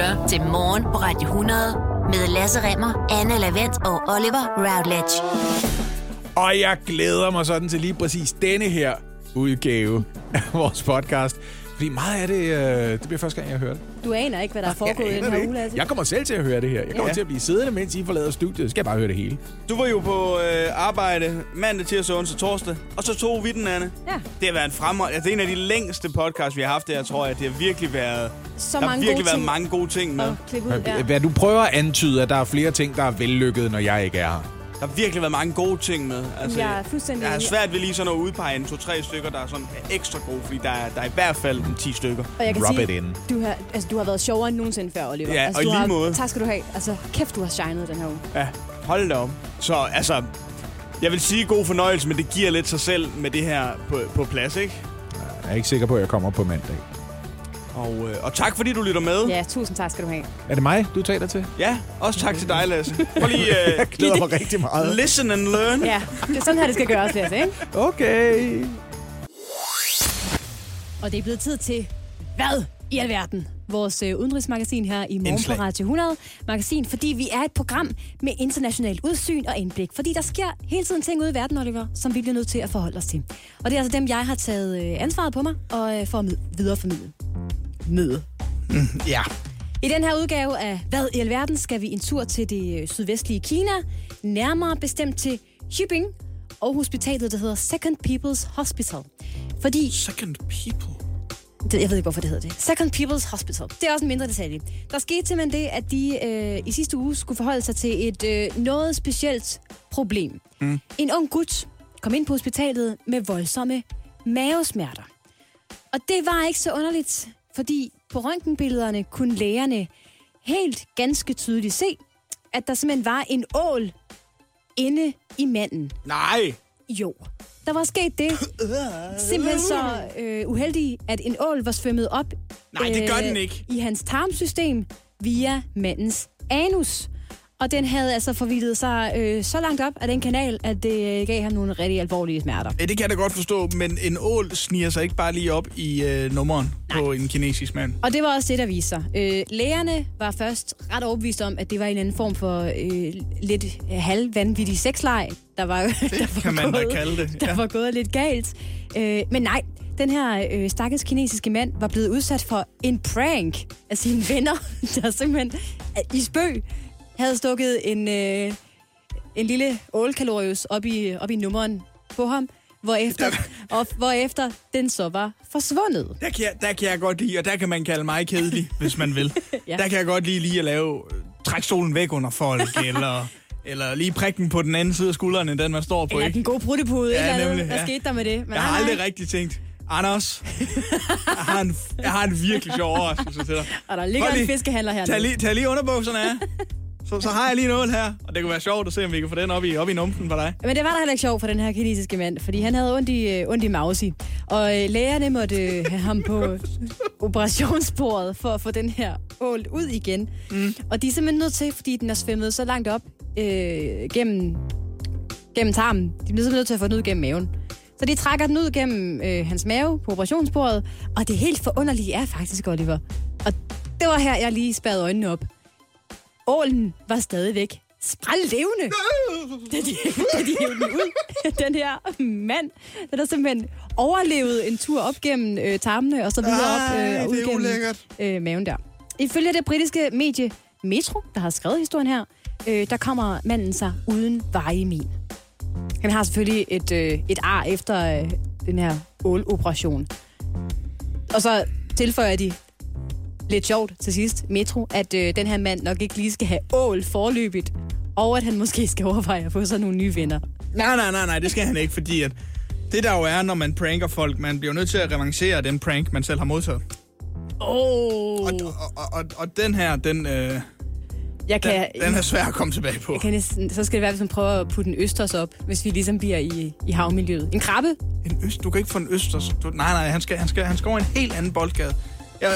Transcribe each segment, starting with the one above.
lytter til Morgen på Radio 100 med Lasse Rømer, Anna Lavent og Oliver Routledge. Og jeg glæder mig sådan til lige præcis denne her udgave af vores podcast. Fordi meget af det, det bliver første gang, jeg hører det. Du aner ikke, hvad der er foregået i den her uge, Lasse. Jeg kommer selv til at høre det her. Jeg kommer til at blive siddende, mens I forlader studiet. Så skal jeg bare høre det hele. Du var jo på arbejde mandag, tirsdag, onsdag, torsdag. Og så tog vi den, Anne. Ja. Det har været en fremragende. Altså, det er en af de længste podcasts, vi har haft. Jeg tror, at det har virkelig været så mange, været mange gode ting med. Hvad du prøver at antyde, at der er flere ting, der er vellykket, når jeg ikke er her. Der har virkelig været mange gode ting med. Altså, jeg er fuldstændig... Jeg har svært ved lige sådan at udpege en 2-3 stykker, der er sådan ekstra gode, fordi der er i hvert fald 10 stykker. Og jeg kan sige, du har været sjovere end nogensinde før, Oliver. Ja, altså, og i lige måde. Tak skal du have. Altså, kæft, du har shined den her uge. Ja, hold da om. Så altså, jeg vil sige god fornøjelse, men det giver lidt sig selv med det her på plads, ikke? Jeg er ikke sikker på, at jeg kommer på mandag. Og tak, fordi du lytter med. Ja, tusind tak skal du have. Er det mig, du taler til? Ja, også tak til dig, Lasse. Prøv lige... jeg glæder mig rigtig meget. Listen and learn. Ja, det er sådan her, det skal gøres, Lasse, ikke? Okay. Og det er blevet tid til... Hvad i alverden? Vores udenrigsmagasin her i Morgen på Radio 100. Magasin, fordi vi er et program med internationalt udsyn og indblik. Fordi der sker hele tiden ting ude i verden, Oliver, som vi bliver nødt til at forholde os til. Og det er altså dem, jeg har taget ansvaret på mig og for at videreformidle. Ja. I den her udgave af Hvad i alverden skal vi en tur til det sydvestlige Kina, nærmere bestemt til Yibing og hospitalet, der hedder Second People's Hospital. Fordi... Second People? Jeg ved ikke, hvorfor det hedder det. Second People's Hospital. Det er også en mindre detalje. Der skete simpelthen det, at de i sidste uge skulle forholde sig til et noget specielt problem. Mm. En ung gut kom ind på hospitalet med voldsomme mavesmerter. Og det var ikke så underligt... Fordi på røntgenbillederne kunne lægerne helt ganske tydeligt se, at der simpelthen var en ål inde i manden. Nej! Jo. Der var sket det. Simpelthen så uheldigt, at en ål var svømmet op det gør den ikke. I hans tarmsystem via mandens anus. Og den havde altså forvildet sig så langt op af den kanal, at det gav ham nogle rigtig alvorlige smerter. Ja, det kan jeg da godt forstå, men en ål sniger sig ikke bare lige op i nummeren på en kinesisk mand. Og det var også det, der viste sig. Lægerne var først ret overbevist om, at det var en anden form for lidt halvvanvittig sexleg, der var gået lidt galt. Men nej, den her stakkels kinesiske mand var blevet udsat for en prank af sine venner, der simpelthen i spøg havde stukket en lille ålkalorius op i nummeren på ham, hvorefter den så var forsvundet. Der kan jeg godt lide, og der kan man kalde mig kedelig, hvis man vil. Ja. Der kan jeg godt lide at lave træk stolen væk under folk, eller lige prikken på den anden side af skuldrene, den man står på. Eller ikke? Den gode brudtepude, Hvad skete der med det? Men jeg har aldrig rigtig tænkt, Anders, jeg har en virkelig sjov overraskelse til dig. Og der ligger en fiskehandler her. Tag lige underbukserne af. Så har jeg lige noget her, og det kunne være sjovt at se, om vi kan få den op i numpen for dig. Men det var da heller ikke sjovt for den her kinesiske mand, fordi han havde ondt i mausi. Og lægerne måtte have ham på operationsbordet for at få den her ål ud igen. Mm. Og de er simpelthen nødt til, fordi den er svømmet så langt op gennem tarmen, de er simpelthen nødt til at få den ud gennem maven. Så de trækker den ud gennem hans mave på operationsbordet, og det helt forunderlige er faktisk, Oliver. Og det var her, jeg lige spærrede øjnene op. Ålen var stadigvæk sprællevende, da de hævde den ud. Den her mand, der simpelthen overlevede en tur op gennem tarmene, og så videre op ud gennem maven der. Ifølge det britiske medie Metro, der har skrevet historien her, der kommer manden sig uden varige men. Han har selvfølgelig et ar efter den her åloperation. Og så tilføjer de... Lidt sjovt til sidst, Metro, at den her mand nok ikke lige skal have ål forløbigt, og at han måske skal overveje at få sig nogle nye venner. Nej, det skal han ikke, fordi at det der jo er, når man pranker folk, man bliver nødt til at revanchere den prank, man selv har modtaget. Og den her, den er svær at komme tilbage på. Så skal det være, hvis man prøver at putte en østers op, hvis vi ligesom bliver i havmiljøet. En krabbe? Du kan ikke få en østers. Nej, han skal over en helt anden boldgade. Ja,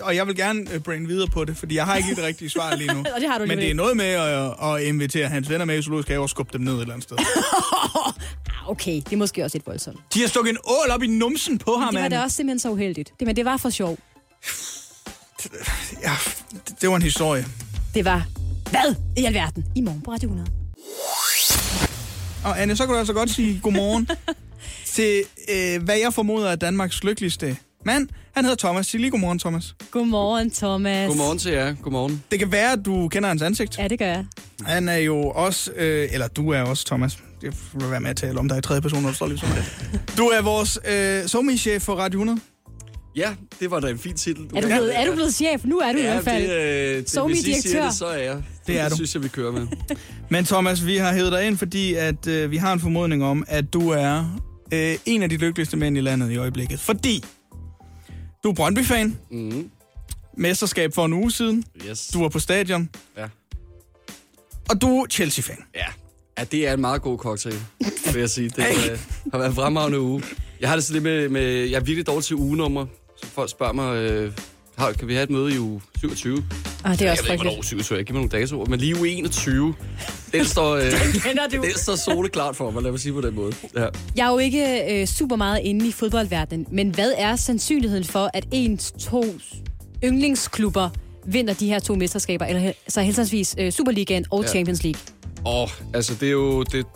og jeg vil gerne brænde videre på det, fordi jeg har ikke det rigtige svar lige nu. Men det er noget med at invitere hans venner med i zoologisk have og skubbe dem ned et eller andet sted. Okay, det er måske også et voldsomt. De har stukket en ål op i numsen på ham, mand. Det var da også simpelthen så uheldigt. Men det var for sjov. Ja, Det var en historie. Det var hvad i alverden i morgen på Radio 100. Og Anne, så kunne du altså godt sige godmorgen til, hvad jeg formoder er Danmarks lykkeligste mand. Han hedder Thomas. Sig lige godmorgen, Thomas. Godmorgen, Thomas. Godmorgen til jer. Godmorgen. Det kan være, at du kender hans ansigt. Ja, det gør jeg. Han er jo også, eller du er også, Thomas. Jeg vil være med at tale om dig i tredje person, når du står lige sådan. Du er vores somi-chef for Radio 100. Ja, det var da en fin titel. Er du blevet chef? Nu er du i hvert fald. Somi-direktør. Så er jeg. Det synes jeg, vi kører med. Men Thomas, vi har hævet dig ind, fordi at, vi har en formodning om, at du er en af de lykkeligste mænd i landet i øjeblikket. Fordi du er Brøndby-fan. Mm. Mesterskab for en uge siden. Yes. Du var på stadion. Ja. Og du er Chelsea-fan. Ja. Ja, det er en meget god cocktail, vil jeg sige. Det har været en fremragende uge. Jeg har det så lidt med jeg er virkelig dårlig til ugenummer. Så folk spørger mig, kan vi have et møde i uge 27? Ah, det er også rigtigt. Jeg ved ikke, hvornår 27 er. Giv mig nogle datoer. Men lige uge 21, den står, står soleklart for mig, lad mig sige på den måde. Ja. Jeg er jo ikke super meget inde i fodboldverdenen, men hvad er sandsynligheden for, at ens to yndlingsklubber vinder de her to mesterskaber, eller så heldigvis Superligaen og Champions League? Det er jo... Det...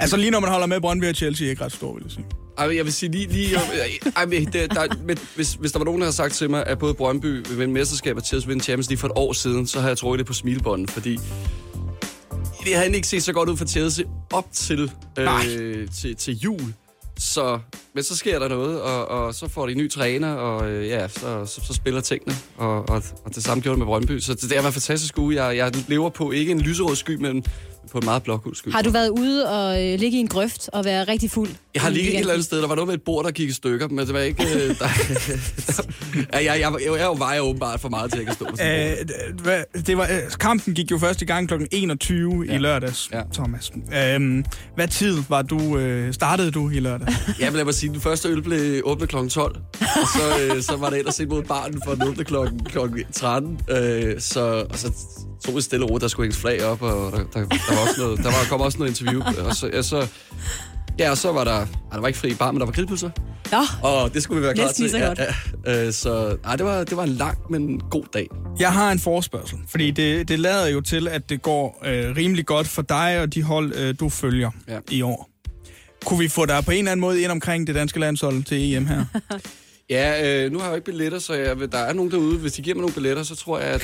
Altså lige når man holder med Brøndby og Chelsea, er ikke ret stor, vil jeg sige. Ej, jeg vil sige hvis der var nogen, der havde sagt til mig, at både Brøndby vil vinde mesterskab og Chelsea vinde Champions League for et år siden, så har jeg trukket det på smilebånden, fordi det havde ikke set så godt ud for Chelsea op til jul. Men så sker der noget, og så får de en ny træner, og så spiller tingene, og det samme gjorde det med Brøndby. Så det har været fantastisk uge. Jeg lever på ikke en lyserød sky, men på en meget blågul sky. Har du været ude og ligge i en grøft og være rigtig fuld? Jeg har ligget et eller andet sted. Der var noget med et bord, der gik i stykker, men det var ikke... Jeg var åbenbart for meget til, at jeg kan stå på sådan kampen gik jo først i gang kl. 21 i lørdags, Thomas. Hvad tid var du, startede du i lørdag? Ja, men lad mig sige, den første øl blev åbnet kl. 12, og så var det ellers ind mod baren for at åbne kl. 13. Så tog vi stille og roligt, der skulle hænges flag op, og der kom også noget interview. Og så var der... der var ikke fri bar, men der var grillpølser. Nå. Og det skulle vi være klar til. Det var en lang, men god dag. Jeg har en forespørgsel, fordi det lader jo til, at det går rimelig godt for dig og de hold, du følger i år. Kunne vi få dig på en eller anden måde ind omkring det danske landshold til EM her? Nu har jeg jo ikke billetter, så der er nogen derude. Hvis de giver mig nogle billetter, så tror jeg, at...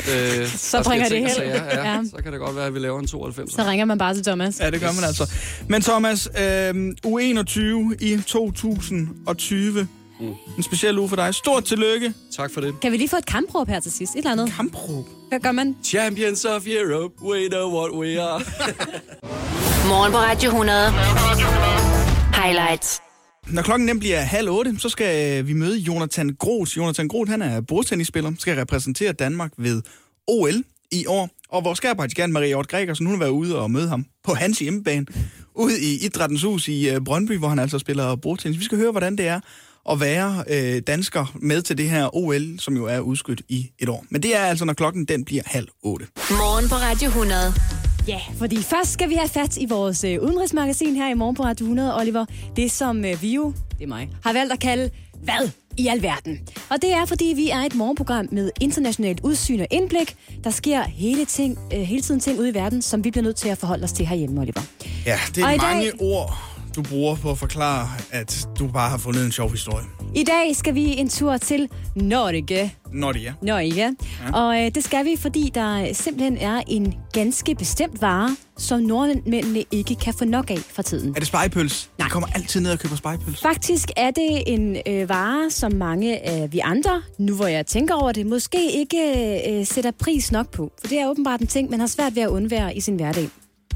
så bringer det helt. Så kan det godt være, at vi laver en 92. Så ringer man bare til Thomas. Ja, det gør man altså. Men Thomas, uge 21 i 2020. En speciel uge for dig. Stort tillykke. Tak for det. Kan vi lige få et kampråb her til sidst? Et eller andet? Kampråb? Hvad gør man? Champions of Europe, we know what we are. Morgen på Radio 100. Highlights. Når klokken nem bliver 7:30, så skal vi møde Jonathan Groth. Jonathan Groth, han er bordtennisspiller, skal repræsentere Danmark ved OL i år. Og vores skærbartskærn Marie-Dorth Gregersen, hun har været ude og møde ham på hans hjemmebane, ude i Idrættens Hus i Brøndby, hvor han altså spiller bordtennis. Vi skal høre, hvordan det er at være dansker med til det her OL, som jo er udskudt i et år. Men det er altså, når klokken den bliver 7:30. Morgen på Radio 100. Ja, fordi først skal vi have fat i vores udenrigsmagasin her i morgen på Radio 100, Oliver. Det som vi jo, det er mig, har valgt at kalde, hvad i alverden? Og det er, fordi vi er et morgenprogram med internationalt udsyn og indblik. Der sker hele tiden ting ude i verden, som vi bliver nødt til at forholde os til herhjemme, Oliver. Ja, det er mange ord, du bruger på at forklare, at du bare har fundet en sjov historie. I dag skal vi en tur til Norge. Ja. Og det skal vi, fordi der simpelthen er en ganske bestemt vare, som nordmændene ikke kan få nok af for tiden. Er det spegepøls? Nej. De kommer altid ned og køber spegepøls. Faktisk er det en vare, som mange af vi andre, nu hvor jeg tænker over det, måske ikke sætter pris nok på. For det er åbenbart en ting, man har svært ved at undvære i sin hverdag.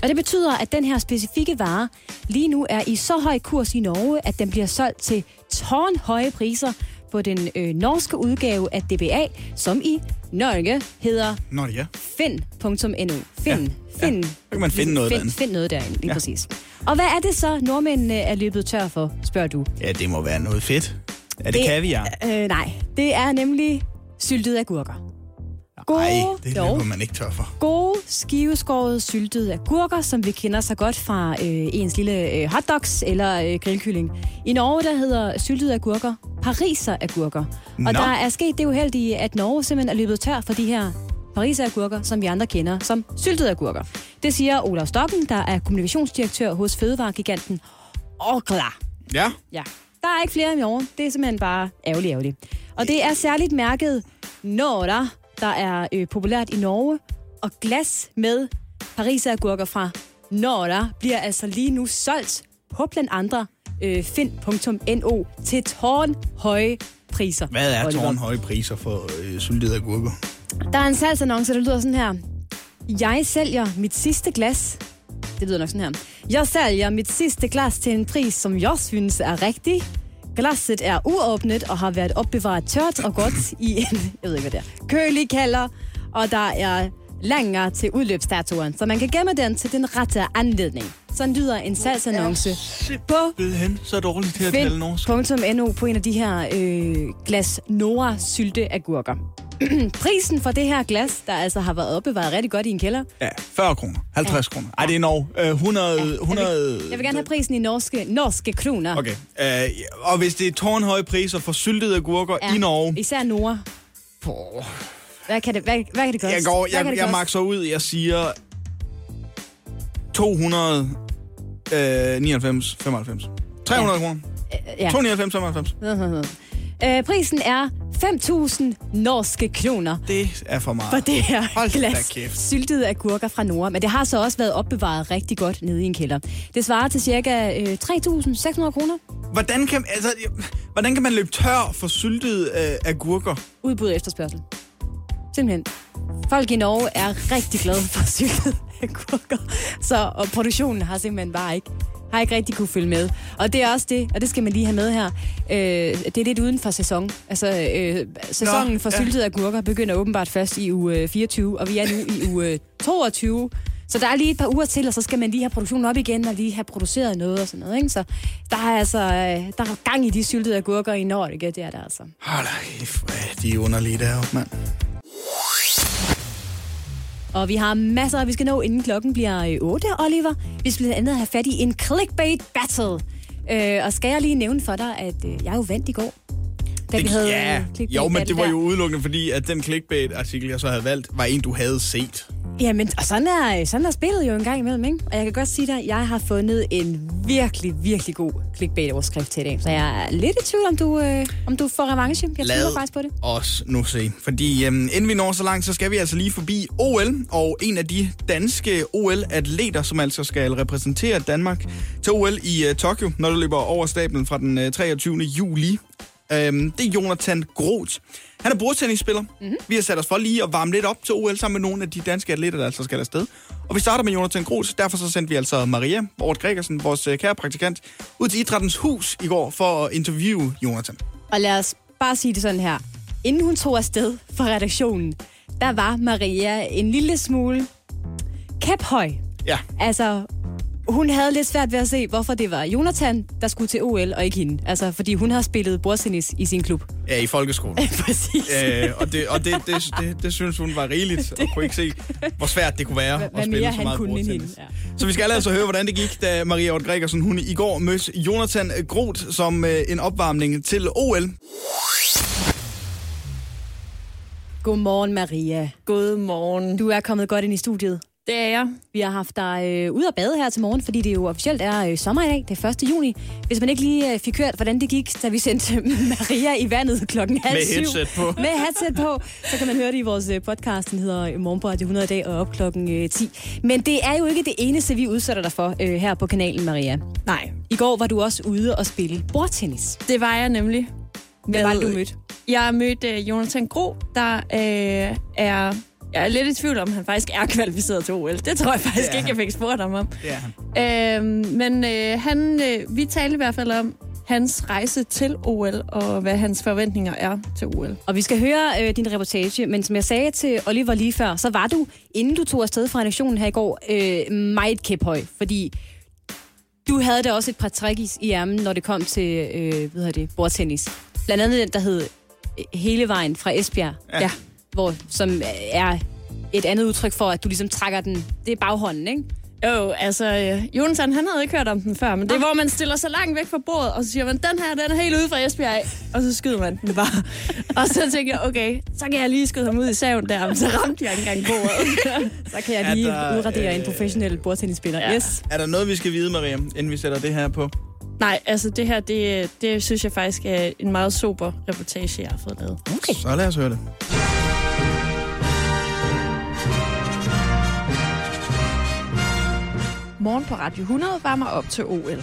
Og det betyder, at den her specifikke vare lige nu er i så høj kurs i Norge, at den bliver solgt til tårnhøje priser på den norske udgave af DBA, som i Norge hedder Finn.no. Finn. Så kan man finde noget derinde. Find noget derinde, lige præcis. Og hvad er det så, nordmændene er løbet tør for, spørger du? Ja, det må være noget fedt. Er det kaviar? Nej, det er nemlig syltede agurker. Nej, det løber man ikke tør for. Gode, skiveskårede, syltede agurker, som vi kender så godt fra ens lille hotdogs eller grillkylling. I Norge, der hedder syltede agurker Pariser agurker. Og der er sket det uheldige, at Norge simpelthen er løbet tør for de her pariseragurker, som vi andre kender som syltede agurker. Det siger Olav Stokken, der er kommunikationsdirektør hos fødevaregiganten Orkla. Ja. Ja. Der er ikke flere i år. Det er simpelthen bare ærgerligt. Og det er særligt mærket Norda, der er populært i Norge, og glas med pariseragurker fra Norda bliver altså lige nu solgt på blandt andre find.no til tårnhøje priser. Hvad er tårnhøje priser for syltede agurker? Der er en salgsannonce, der lyder sådan her. Jeg sælger mit sidste glas. Det lyder nok sådan her. Jeg sælger mit sidste glas til en pris, som jeg synes er rigtig. Glasset er uåbnet og har været opbevaret tørt og godt i en, jeg ved ikke hvad det er, kølig kælder. Og der er længere til udløbsdatoen, så man kan gemme den til den rette anledning. Sådan lyder en salgsannonce på find.no på en af de her glas Nora-sylteagurker. Prisen for det her glas, der altså har været opbevaret rigtig godt i en kælder. Ja, 40 kroner, 50 kroner. Ej, det er Norge. 100... Jeg vil gerne have prisen i norske kroner. Okay. Og hvis det er tårnhøje priser for syltede agurker i Norge... Især Nora. Påh... Hvad kan det koste? Jeg makser ud, jeg siger 299, 95. 300 kroner. 299, 95. Prisen er 5.000 norske kroner. Det er for meget. For det her glas syltede agurker fra Nord. Men det har så også været opbevaret rigtig godt nede i en kælder. Det svarer til cirka 3.600 kroner. Hvordan kan man løbe tør for syltede agurker? Udbud og efterspørgsel. Simpelthen. Folk i Norge er rigtig glade for syltede agurker, og produktionen har simpelthen bare ikke rigtig kunne følge med. Og det er også det, og det skal man lige have med her, det er lidt uden for sæson. Altså, sæsonen for syltede agurker begynder åbenbart først i uge 24, og vi er nu i uge 22. Så der er lige et par uger til, og så skal man lige have produktionen op igen, og lige have produceret noget og sådan noget, ikke? Så der er altså der er gang i de syltede agurker i Norge, ikke? Det er der altså. Hold da, de er underlige deroppe, mand. Og vi har masser, vi skal nå, inden klokken bliver 8, Oliver. Vi skal bl.a. have fat i en clickbait battle. Og skal jeg lige nævne for dig, at jeg jo vandt i går. Men det var jo udelukkende, fordi at den clickbait-artikel, jeg så havde valgt, var en, du havde set. Jamen, og sådan er spillet jo en gang imellem, ikke? Og jeg kan godt sige dig, at jeg har fundet en virkelig, virkelig god clickbait-overskrift til i dag. Så jeg er lidt i tvivl, om du får revanche. Jeg tvivler faktisk på det. Lad os nu se. Fordi inden vi når så langt, så skal vi altså lige forbi OL. Og en af de danske OL-atleter, som altså skal repræsentere Danmark til OL i Tokyo, når du løber over stablen fra den 23. juli. Det er Jonathan Groth. Han er bordtennisspiller. Mm-hmm. Vi har sat os for lige at varme lidt op til OL sammen med nogle af de danske atleter, der altså skal afsted. Og vi starter med Jonathan Groth. Derfor så sendte vi altså Marie-Dorth Gregersen, vores kære praktikant, ud til Idrættens Hus i går for at interviewe Jonathan. Og lad os bare sige det sådan her. Inden hun tog afsted fra redaktionen, der var Maria en lille smule kæphøj. Ja. Altså... Hun havde lidt svært ved at se, hvorfor det var Jonathan, der skulle til OL, og ikke hende. Altså, fordi hun har spillet bordtennis i sin klub. Ja, i folkeskolen. Præcis. Og det synes hun var rigeligt, og kunne ikke se, hvor svært det kunne være at spille så meget bordtennis. Ja. Så vi skal altså høre, hvordan det gik, da Marie-Dorth Gregersen, hun i går mødte Jonathan Groth som en opvarmning til OL. Godmorgen, Maria. Godmorgen. Du er kommet godt ind i studiet. Det er jeg. Vi har haft dig ude at bade her til morgen, fordi det jo officielt er sommer i dag. Det er 1. juni. Hvis man ikke lige fik hørt, hvordan det gik, så vi sendte Maria i vandet klokken 6:30. Med headset på. Så kan man høre det i vores podcast, den hedder Morgen på Radio 100 i dag og op klokken 10. Men det er jo ikke det eneste, vi udsætter dig for her på kanalen, Maria. Nej. I går var du også ude og spille bordtennis. Det var jeg nemlig. Hvad var det, du mødte? Jeg mødte Jonathan Groth, der er... Jeg er lidt i tvivl om, han faktisk er kvalificeret til OL. Det tror jeg faktisk ikke, jeg fik spurgt om. Vi talte i hvert fald om hans rejse til OL, og hvad hans forventninger er til OL. Og vi skal høre din reportage, men som jeg sagde til Oliver lige før, så var du, inden du tog afsted fra redaktionen her i går, meget kæphøj, fordi du havde da også et par trækkis i ærmen, når det kom til bordtennis. Blandt andet den, der hed Hele vejen fra Esbjerg. Ja. Som er et andet udtryk for, at du ligesom trækker den, det er baghånden, ikke? Jonathan, han havde ikke hørt om den før, men det er, hvor man stiller sig langt væk fra bordet, og så siger man, den her, den er helt ude fra Esbjerg, og så skyder man den bare. Og så tænker jeg, okay, så kan jeg lige skyde ham ud i saven der, men så ramte jeg ikke engang bordet. Så kan jeg lige udradere en professionel bordtennisspiller. Ja. Yes. Er der noget, vi skal vide, Maria, inden vi sætter det her på? Nej, altså det her, det synes jeg faktisk er en meget sober reportage, jeg har fået lavet. Okay. Så lad os høre det. Morgen på Radio 100 varmer op til OL. Jeg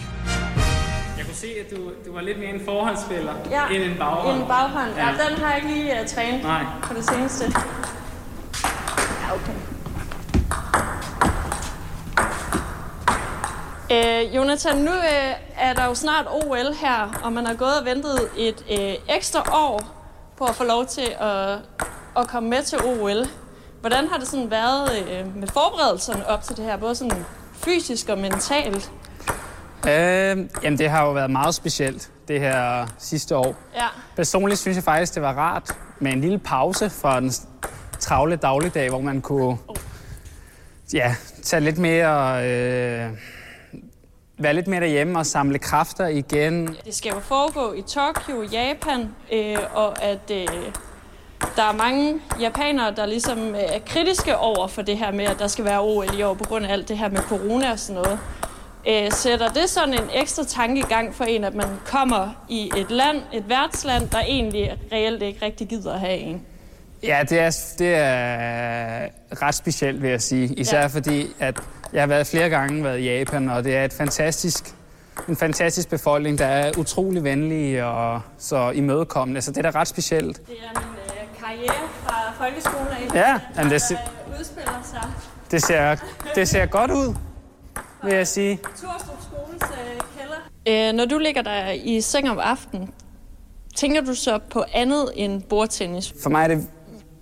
kunne se, at du var lidt mere en forhåndsspiller end en baghånd. En baghånd. Ja, den har jeg ikke lige trænet på det seneste. Ja, okay. Jonathan, nu er der jo snart OL her, og man har gået og ventet et ekstra år på at få lov til at komme med til OL. Hvordan har det sådan været med forberedelserne op til det her, både sådan fysisk og mentalt? Jamen det har jo været meget specielt det her sidste år. Ja. Personligt synes jeg faktisk, det var rart med en lille pause fra den travle dagligdag, hvor man kunne tage lidt mere... være lidt mere derhjemme og samle kræfter igen. Det skal jo foregå i Tokyo, Japan, og at der er mange japanere, der ligesom er kritiske over for det her med, at der skal være OL i år på grund af alt det her med corona og sådan noget. Sætter det sådan en ekstra tanke i gang for en, at man kommer i et land, et værtsland, der egentlig reelt ikke rigtig gider at have en? Ja, det er ret specielt, vil jeg sige. Især fordi, at jeg har flere gange været i Japan, og det er en fantastisk befolkning, der er utrolig venlig og så imødekommende. Så det er da ret specielt. Det er min karriere fra folkeskolen af, der udspiller sig. Det ser godt ud, vil jeg sige. Torstrup skolens kælder. Når du ligger der i seng om aftenen, tænker du så på andet end bordtennis? For mig er det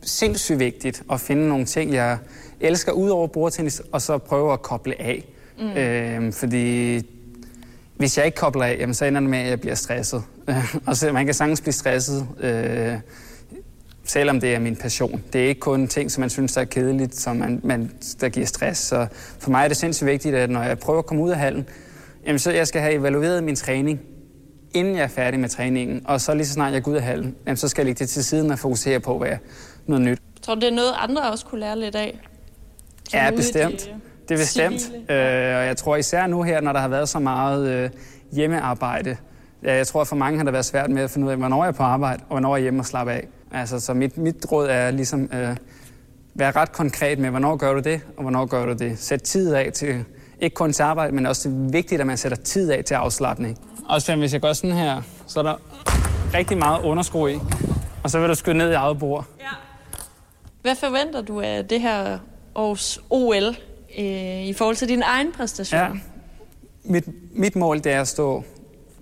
sindssygt vigtigt at finde nogle ting, jeg elsker ud over bordtennis, og så prøve at koble af. Mm. Fordi hvis jeg ikke kobler af, jamen, så ender det med, at jeg bliver stresset. Og så man kan sagtens blive stresset, selvom det er min passion. Det er ikke kun ting, som man synes, der er kedeligt, som der giver stress. Så for mig er det sindssygt vigtigt, at når jeg prøver at komme ud af hallen, jamen, så jeg skal have evalueret min træning, inden jeg er færdig med træningen. Og så lige så snart jeg går ud af hallen, jamen, så skal jeg lægge det til siden og fokusere på, hvad jeg noget nyt. Tror du, det er noget, andre også kunne lære lidt af? Ja, bestemt. Det er bestemt. Og jeg tror især nu her, når der har været så meget hjemmearbejde. Jeg tror, for mange har det været svært med at finde ud af, hvornår jeg er på arbejde, og hvornår jeg er hjemme og slappe af. Altså, så mit råd er ligesom, være ret konkret med, hvornår gør du det, og hvornår gør du det. Sæt tid af til, ikke kun til arbejde, men også det er vigtigt, at man sætter tid af til afslapning. Også hvis jeg gør sådan her, så er der rigtig meget underskru i, og så vil du skyde ned i eget bord. Ja. Hvad forventer du af det her års OL i forhold til din egen præstation? Ja. Mit mål det er at stå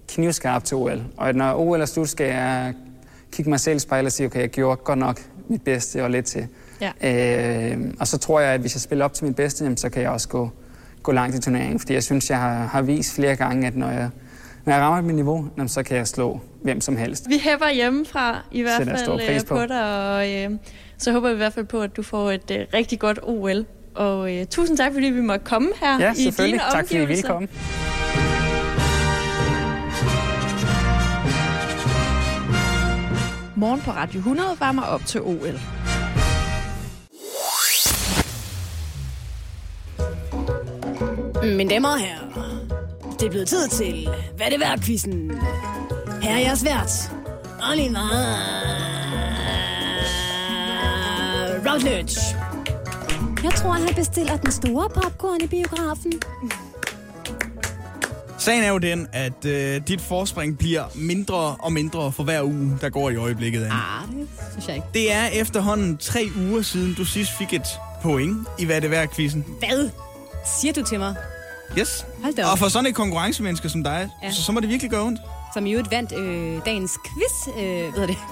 knivskarp til OL. Og når OL er slut, skal jeg kigge mig selv i spejlet og sige, okay, jeg gjorde godt nok mit bedste og lidt til. Ja. Og så tror jeg, at hvis jeg spiller op til mit bedste, jamen, så kan jeg også gå langt i turneringen. Fordi jeg synes, jeg har vist flere gange, at når jeg rammer mit niveau, jamen, så kan jeg slå hvem som helst. Vi hæpper hjemmefra i hvert fald på dig, og så håber vi i hvert fald på, at du får et rigtig godt OL. Og tusind tak, fordi vi måtte komme her i dine omgivelser. Ja, selvfølgelig. Tak, fordi I ville komme. Morgen på Radio 100 varmer op til OL. Mine damer og herrer, det er blevet tid til Hvad det værd-quizzen. Her er jeres vært, Oliver Routledge. Jeg tror, han bestiller den store popcorn i biografen. Sagen er jo den, at dit forspring bliver mindre og mindre for hver uge, der går i øjeblikket. Det synes jeg ikke. Det er efterhånden 3 uger siden, du sidst fik et point i Hvad det værd-quizzen. Hvad siger du til mig? Yes. Og for sådan et konkurrencemenneske som dig, så må det virkelig gøre ondt. Som i øvrigt vandt dagens quiz,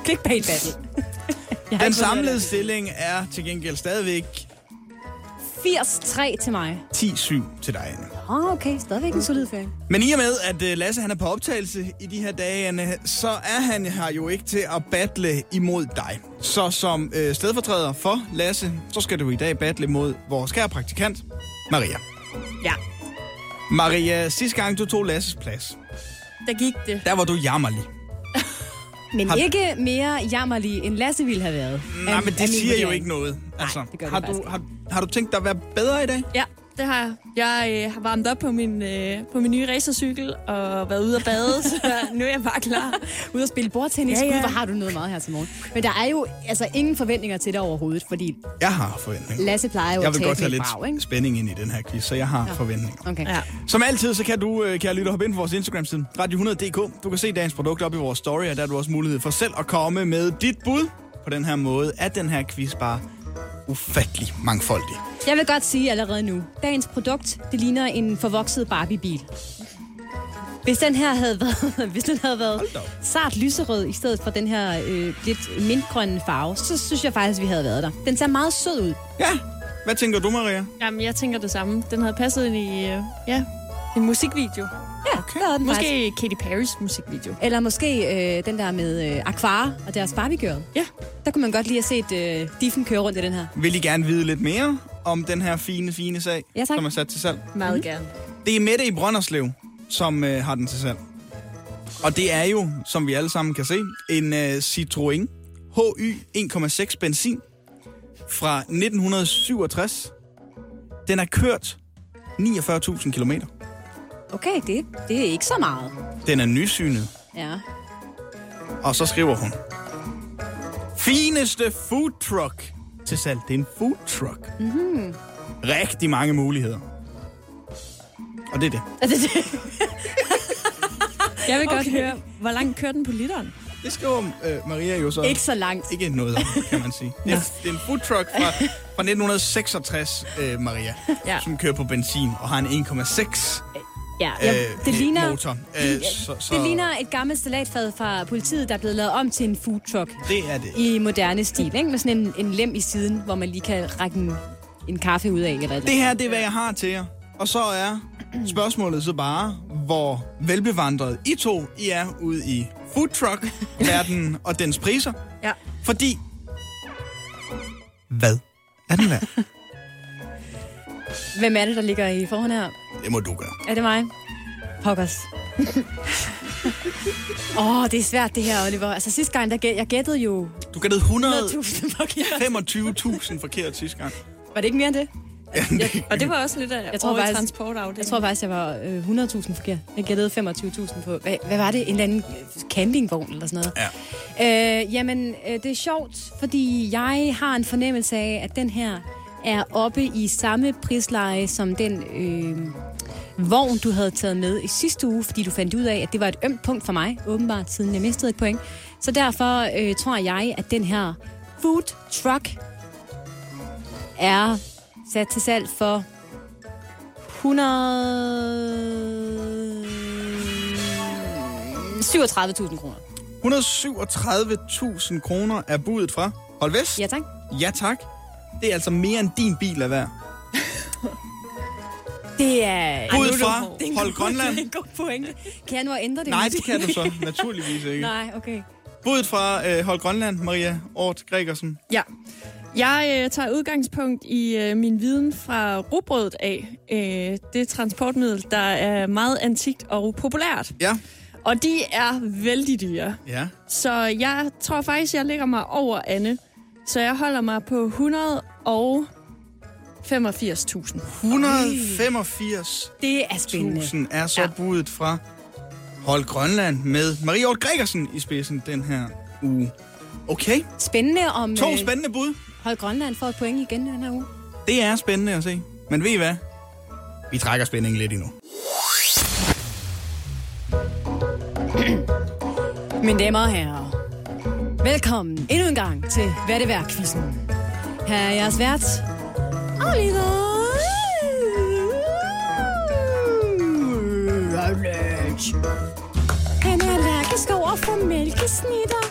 clickbait battle. Den samlede stilling er til gengæld stadigvæk 83 til mig. 10-7 til dig, Anne. Okay, stadigvæk en solid føring. Men i og med, at Lasse han er på optagelse i de her dage, Anne, så er han her jo ikke til at battle imod dig. Så som stedfortræder for Lasse, så skal du i dag battle mod vores kære praktikant, Maria. Ja. Maria, sidste gang du tog Lasses plads. Der gik det. Der var du jammerlig. Men ikke mere jammerlig, end Lasse ville have været. Nej, men det siger jo ikke noget. Altså, nej, det gør det ikke. Har du tænkt dig at være bedre i dag? Ja, det har jeg. Jeg har varmt op på min nye racercykel og været ude at bade, så nu er jeg bare klar. Ude at spille bordtennis. Ja. Hvor har du noget meget her til morgen. Men der er jo altså ingen forventninger til dig overhovedet, fordi... Jeg har forventninger. Lasse plejer jo at tage et lidt brav, ikke? Spænding ind i den her quiz, så jeg har forventninger. Okay. Ja. Som altid, så kan du, kære lytter, hoppe ind på vores Instagram-side, radio100.dk. Du kan se dagens produkt op i vores story, og der er du også mulighed for selv at komme med dit bud. På den her måde er den her quiz bare ufattelig mangfoldig. Jeg vil godt sige allerede nu, dagens produkt, det ligner en forvokset Barbie-bil. Hvis den her havde været, sart lyserød i stedet for den her lidt mintgrønne farve, så synes jeg faktisk, vi havde været der. Den ser meget sød ud. Ja, hvad tænker du, Maria? Jamen, jeg tænker det samme. Den havde passet ind i en musikvideo. Ja, okay. Den måske Katy Perry's musikvideo. Eller måske den der med Aquara og deres Barbie-girl. Ja. Der kunne man godt lige have set Diffen køre rundt i den her. Vil I gerne vide lidt mere om den her fine, fine sag, som er sat til salg? Meget gerne. Det er Mette i Brønderslev, som har den til salg. Og det er jo, som vi alle sammen kan se, en Citroën HY 1,6 benzin fra 1967. Den har kørt 49.000 kilometer. Okay, det er ikke så meget. Den er nysynet. Ja. Og så skriver hun. Fineste food truck til salg. Det er en food truck. Mm-hmm. Rigtig mange muligheder. Og det er det. Er det det? Jeg vil godt høre, hvor langt kører den på literen? Det skriver Maria jo så. Ikke så langt. Ikke noget, kan man sige. Det er en food truck fra 1966, Maria, som kører på benzin og har en 1,6. Ja, det ligner motor. Det ligner et gammelt salatfad fra politiet, der er blevet lavet om til en food truck. Det er det. I moderne stil, ikke? Med sådan en lem i siden, hvor man lige kan række en kaffe ud af. Eller det her, det er, hvad jeg har til jer. Og så er spørgsmålet så bare, hvor velbevandret I to I er ude i food truck-verdenen og dens priser. Ja. Fordi, hvad er den værd? Hvem er det, der ligger i forhånd her? Det må du gøre. Er det mig? Pokkers. Det er svært det her, Oliver. Altså sidste gang, jeg gættede jo... Du gættede 100.000 forkert. 25.000 forkert sidste gang. Var det ikke mere end det? Og det var også lidt af over transportafdelingen. Jeg tror faktisk, jeg var 100.000 forkert. Jeg gættede 25.000 på... Hvad var det? En eller anden campingvogn eller sådan noget? Ja. Det er sjovt, fordi jeg har en fornemmelse af, at den her... er oppe i samme prisleje som den vogn, du havde taget med i sidste uge, fordi du fandt ud af, at det var et ømt punkt for mig, åbenbart, siden jeg mistede et point. Så derfor tror jeg, at den her food truck er sat til salg for 137.000 kroner. 137.000 kroner er budet fra Hold Vest. Ja tak. Ja tak. Det er altså mere end din bil er værd. Det er... Ud fra Hold Grønland. Det er en god pointe. Kan jeg nu ændre det? Nej, det kan du så naturligvis ikke. Nej, okay. Budet fra Hold Grønland, Marie-Dorth Gregersen. Ja. Jeg tager udgangspunkt i min viden fra rugbrødet af. Det transportmiddel, der er meget antikt og populært. Ja. Og de er vældig dyre. Ja. Så jeg tror faktisk, jeg lægger mig over Anne. Så jeg holder mig på 185.000. 185.000 det er spændende. Er så budet fra Hold Grønland med Marie-Dorth Gregersen i spidsen den her uge. Okay. Spændende om... To spændende bud. Hold Grønland får et point igen den her uge. Det er spændende at se. Men ved I hvad? Vi trækker spændingen lidt endnu. Mine damer og herrer. Velkommen endnu en gang til Hvad det værd-quizzen. Her er jeres vært, Oliver Routledge. Han er allergisk over for mælkesnitter.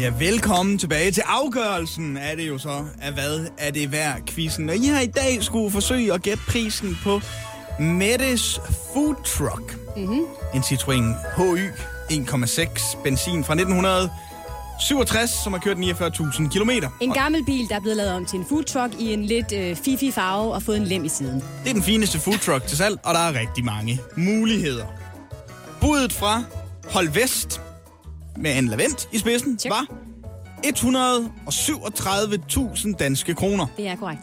Ja, velkommen tilbage til afgørelsen, er det jo så, af Hvad er det værd-quizzen. Og I har i dag skulle forsøge at gætte prisen på Mettes food truck. Mm-hmm. En Citroën HY 1,6 benzin fra 1900 67, som har kørt 49.000 kilometer. En gammel bil, der er blevet lavet om til en foodtruck i en lidt fifi farve og fået en lem i siden. Det er den fineste foodtruck til salg, og der er rigtig mange muligheder. Budet fra Hold Vest med Anna Lavent i spidsen var 137.000 danske kroner. Det er korrekt.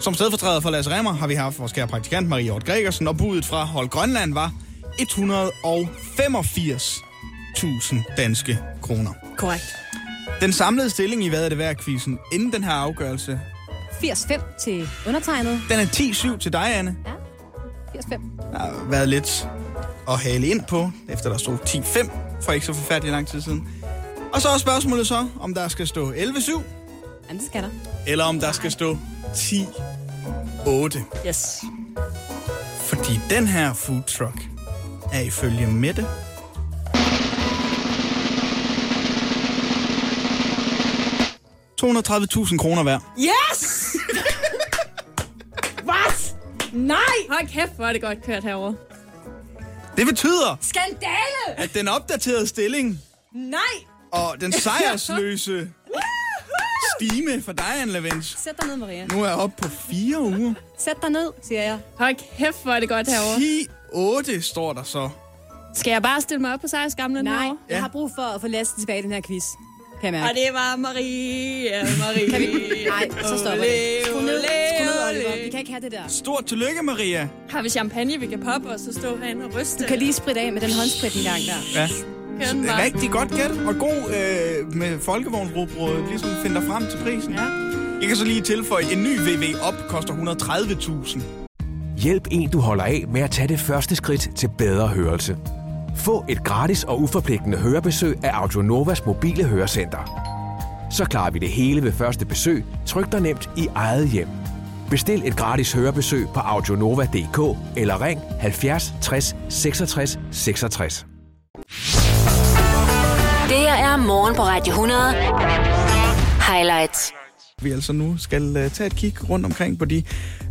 Som stedfortræder for Lasse Rømer har vi haft vores kære praktikant Marie-Dorth Gregersen, og budet fra Hold Grønland var 185.000 danske kroner. Korrekt. Den samlede stilling i Hvad er det værd-quizzen inden den her afgørelse? 85 til undertegnet. Den er 10-7 til dig, Anne. Ja, 85. Der har været lidt at hale ind på, efter der stod 10-5 for ikke så forfærdelig lang tid siden. Og så er spørgsmålet så, om der skal stå 11-7. Jamen, det skal der. Eller om der skal stå 10-8. Yes. Fordi den her foodtruck er ifølge Mette $230.000 værd. Yes! What? Nej! Hold kæft, hvor er det godt kørt herover. Det betyder... skandale! At den opdaterede stilling... nej! Og den sejrsløse stime for dig, Anne Lavent. Sæt dig ned, Maria. Nu er jeg oppe på 4 uger. Sæt dig ned, siger jeg. Hold kæft, hvor er det godt herover. 10-8 står der så. Skal jeg bare stille mig op på sejrskamlen? Nej, jeg har brug for at få Lasse tilbage i den her quiz. Kan jeg mærke. Og det var Maria. Kan vi? Nej, så stopper det. Skru ned, Oliver. Vi kan ikke have det der. Stort tillykke, Maria. Har vi champagne, vi kan poppe og så stå herinde og ryste? Du kan lige spritte af med den håndsprit en gang der. Ja. Rigtig godt gæt, og god med folkevognsrugbrød, ligesom finder frem til prisen. Ja. Jeg kan så lige tilføje, en ny VW-op koster 130.000. Hjælp en, du holder af med at tage det første skridt til bedre hørelse. Få et gratis og uforpligtende hørebesøg af Audionovas mobile hørecenter. Så klarer vi det hele ved første besøg, tryk dig nemt i eget hjem. Bestil et gratis hørebesøg på audionova.dk eller ring 70 60 66 66. Det her er morgen på Radio 100. Highlights. Vi altså nu skal tage et kig rundt omkring på de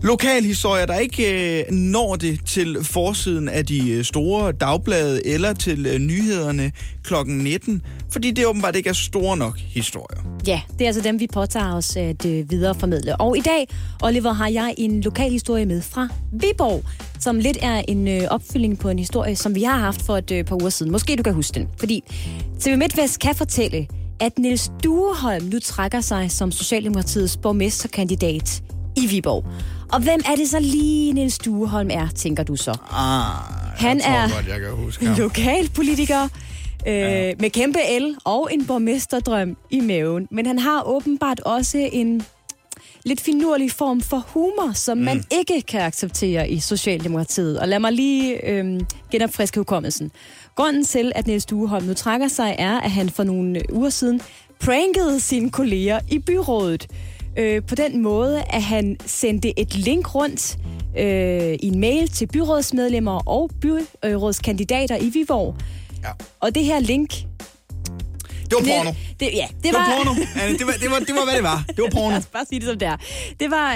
lokalhistorier, der ikke når det til forsiden af de store dagblade eller til nyhederne kl. 19, fordi det åbenbart ikke er store nok historier. Ja, det er altså dem, vi påtager os at videreformidle. Og i dag, Oliver, har jeg en lokalhistorie med fra Viborg, som lidt er en opfyldning på en historie, som vi har haft for et par uger siden. Måske du kan huske den, fordi TV MidtVest kan fortælle, at Niels Dueholm nu trækker sig som Socialdemokratiets borgmesterkandidat i Viborg. Og hvem er det så lige, Niels Dueholm er, tænker du så? Han er lokalpolitiker med kæmpe el og en borgmesterdrøm i maven. Men han har åbenbart også en lidt finurlig form for humor, som man ikke kan acceptere i Socialdemokratiet. Og lad mig lige genopfriske hukommelsen. Grunden til, at Niels Dueholm nu trækker sig, er, at han for nogle uger siden prankede sine kolleger i byrådet. På den måde, at han sendte et link rundt i en mail til byrådsmedlemmer og byrådskandidater i Viborg. Ja. Og det her link... det var porno. Det var porno. Det var porno. Lad os bare sige det som det er. Det var...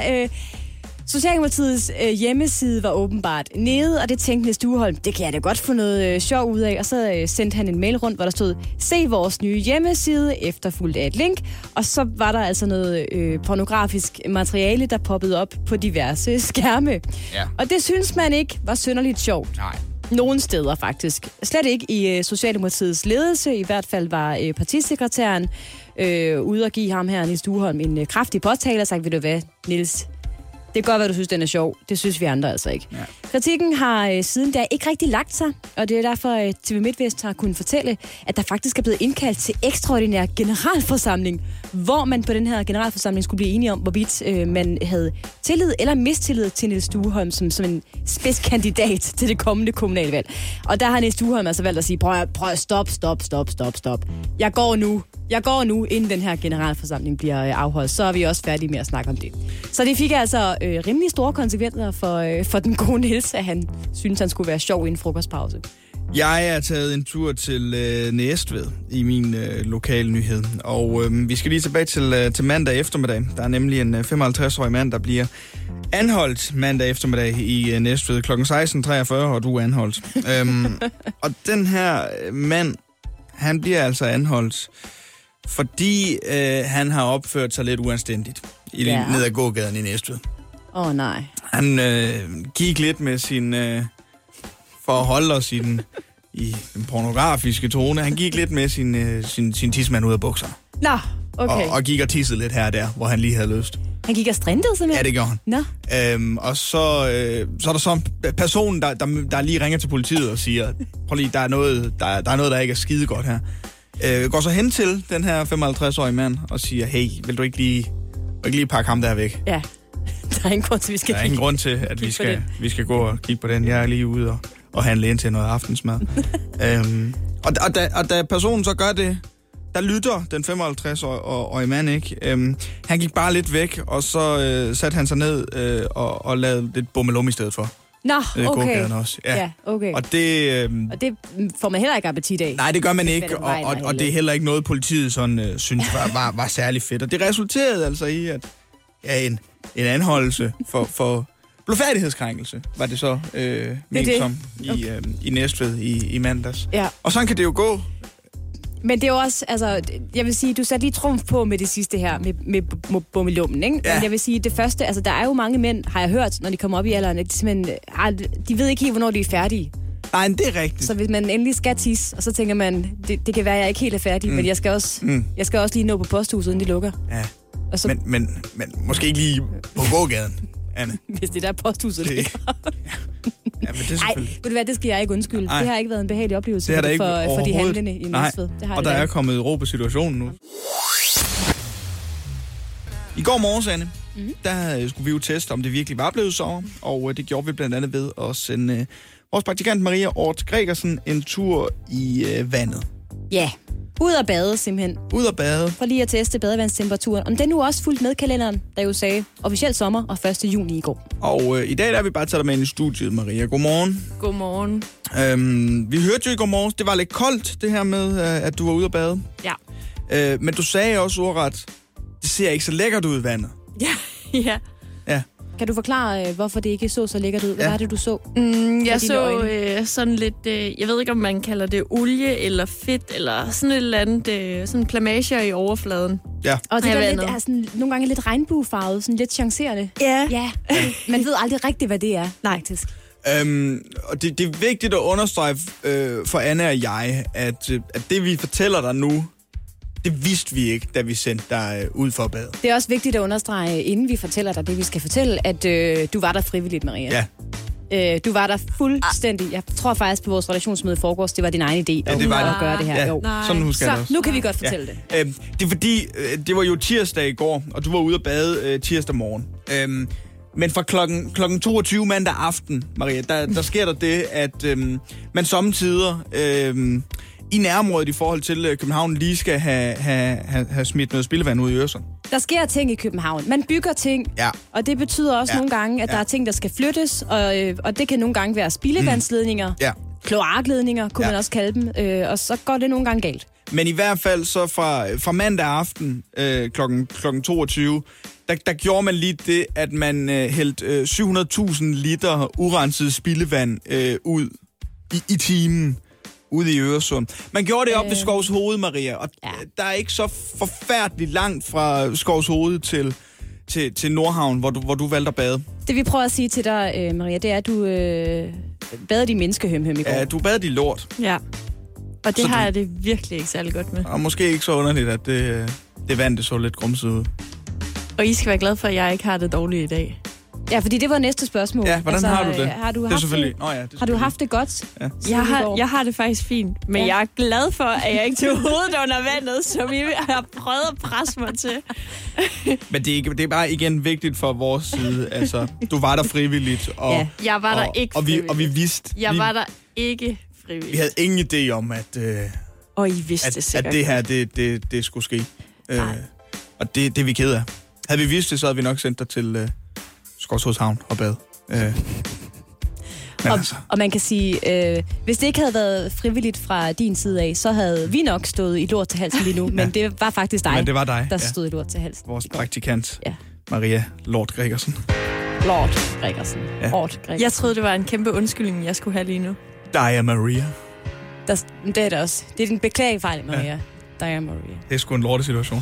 Socialdemokratiets hjemmeside var åbenbart nede, og det tænkte Niels Dueholm, det kan jeg da godt få noget sjov ud af. Og så sendte han en mail rundt, hvor der stod, se vores nye hjemmeside, efterfulgt af et link. Og så var der altså noget pornografisk materiale, der poppede op på diverse skærme. Ja. Og det synes man ikke var synderligt sjovt. Nej. Nogle steder faktisk. Slet ikke i Socialdemokratiets ledelse. I hvert fald var partisekretæren ude at give ham her, Niels Dueholm, en kraftig påtale og sagde, ved du hvad, Niels... det kan godt være, du synes, den er sjov. Det synes vi andre altså ikke. Ja. Kritikken har siden da ikke rigtig lagt sig, og det er derfor, at TV MidtVest har kunnet fortælle, at der faktisk er blevet indkaldt til ekstraordinær generalforsamling, hvor man på den her generalforsamling skulle blive enige om, hvorvidt man havde tillid eller mistillid til Niels Dueholm som en spidskandidat til det kommende kommunalvalg. Og der har Niels Dueholm altså valgt at sige, prøv stop. Jeg går nu, inden den her generalforsamling bliver afholdt. Så er vi også færdige med at snakke om det. Så det fik altså rimelig store konsekvenser for den gode Niels, at han synes, han skulle være sjov i en frokostpause. Jeg er taget en tur til Næstved i min lokale nyhed. Og vi skal lige tilbage til mandag eftermiddag. Der er nemlig en 55-årig mand, der bliver anholdt mandag eftermiddag i Næstved kl. 16.43, og du er anholdt. Og den her mand, han bliver altså anholdt Fordi han har opført sig lidt uanstændigt ned ad gågaden i Næstved. Åh, nej. Han gik lidt med sin, for at holde os i den pornografiske tone, han gik lidt med sin tidsmand ud af bukser. Nå, okay. Og gik og tissede lidt her og der, hvor han lige havde lyst. Han gik og strindede simpelthen? Ja, det gjorde han. Nå. Og så er der så personen, der lige ringer til politiet og siger, prøv lige, der er noget, der ikke er skide godt her. Går så hen til den her 55-årige mand og siger, hey, vil du ikke lige pakke ham der væk? Ja, der er ingen grund til, at vi skal gå og kigge på den. Jeg er lige ude og handle ind til noget aftensmad. Og da personen så gør det, der lytter den 55-årige mand ikke. Han gik bare lidt væk, og så satte han sig ned og lavede lidt bummelum i stedet for. Nå, okay. Ja, okay. Og det får man heller ikke appetit af. Nej, det gør man ikke, og det er heller ikke noget, politiet sådan, synes var særlig fedt. Og det resulterede altså i, at en anholdelse for blodfærdighedskrænkelse, var det så ment som i Næstved i mandags. Ja. Og sådan kan det jo gå. Men det er også, altså, jeg vil sige, du satte lige trumf på med det sidste her, med bummelummen, ikke? Ja. Men jeg vil sige, det første, altså, der er jo mange mænd, har jeg hørt, når de kommer op i alderen, at de simpelthen, de ved ikke helt, hvornår de er færdige. Nej, det er rigtigt. Så hvis man endelig skal tisse, og så tænker man, det kan være, at jeg ikke helt er færdig, men jeg skal også lige nå på posthuset, inden de lukker. Ja, og så... men måske ikke lige på gågaden, Anne. Hvis det der posthuset ligger. Ja, men det det skal jeg ikke undskylde. Ej. Det har ikke været en behagelig oplevelse for de handlende i Næstved. Og der er kommet ro på situationen nu. I går morges, Anne, der skulle vi jo teste, om det virkelig var blevet sommer. Og det gjorde vi blandt andet ved at sende vores praktikant Marie-Dorth Gregersen en tur i vandet. Ja, ud at bade simpelthen. Ud at bade. For lige at teste badevandstemperaturen. Om den nu også fulgte med kalenderen, der jo sagde officielt sommer og 1. juni i går. Og i dag der er vi bare taget med ind i studiet, Maria. Godmorgen. Godmorgen. Vi hørte jo i går morges, det var lidt koldt det her med, at du var ude at bade. Ja. Men du sagde også ordret, det ser ikke så lækkert ud i vandet. Ja. Kan du forklare, hvorfor det ikke så lækkert ud? Hvad var det, du så? Jeg så sådan lidt... jeg ved ikke, om man kalder det olie eller fedt, eller sådan et eller andet... sådan plamager i overfladen. Ja. Og det der lidt, er sådan, nogle gange lidt regnbuefarvet, sådan lidt chancerende. Ja. Ja. Man ved aldrig rigtigt, hvad det er. Nej. Og det er vigtigt at understrege for Anna og jeg, at det, vi fortæller dig nu... Det vidste vi ikke, da vi sendte dig ud for at bade. Det er også vigtigt at understrege, inden vi fortæller dig det, vi skal fortælle, at du var der frivilligt, Maria. Ja. Du var der fuldstændig. Jeg tror faktisk på vores relationsmøde i forgårs, det var din egen idé at gøre det her. Ja, jo. Sådan husker jeg det også. Nu kan vi godt fortælle det. Det er fordi, det var jo tirsdag i går, og du var ude at bade tirsdag morgen. Men fra klokken 22 mandag aften, Maria, der sker der det, at man sommetider... i nærområdet i forhold til København lige skal have smidt noget spildevand ud i Øresund. Der sker ting i København. Man bygger ting, og det betyder også nogle gange, at der er ting, der skal flyttes, og det kan nogle gange være spildevandsledninger, kloakledninger, kunne man også kalde dem, og så går det nogle gange galt. Men i hvert fald så fra mandag aften klokken 22, der gjorde man lige det, at man hældte 700.000 liter urenset spildevand ud i timen. Ude i Øresund. Man gjorde det op ved Skovs Hoved, Maria, og der er ikke så forfærdeligt langt fra Skovs Hoved til Nordhavn, hvor du valgte at bade. Det vi prøver at sige til dig, Maria, det er, at du badede i menneskehøm i går. Ja, du badede i lort. Ja, og det så har jeg det virkelig ikke særlig godt med. Og måske ikke så underligt, at det vand, det så lidt grumset ud. Og I skal være glade for, at jeg ikke har det dårligt i dag. Ja, fordi det var næste spørgsmål. Ja, hvordan har du det? Har du haft det godt? Ja. Jeg har det faktisk fint, men jeg er glad for, at jeg ikke tog hovedet under vandet, som I har prøvet at presse mig til. Men det er bare igen vigtigt fra vores side. Altså, du var der frivilligt. Og, jeg var der ikke frivilligt. Og vi vidste... Jeg var der ikke frivilligt. Vi havde ingen idé om, at... og I vidste det sikkert. At det her, det skulle ske. Og det er vi ked af. Havde vi vidst det, så havde vi nok sendt dig til... Skovshovshavn og bad. Altså. Og man kan sige, hvis det ikke havde været frivilligt fra din side af, så havde vi nok stået i lort til halsen lige nu, men det var faktisk dig, der stod i lort til halsen. Vores praktikant, Maria-Dorth Gregersen. Dorth Gregersen. Ja. Jeg troede, det var en kæmpe undskyldning, jeg skulle have lige nu. Der er Maria. Det er det også. Det er din beklagefejl, Maria. Ja. Diana Maria. Det er sgu en lortesituation.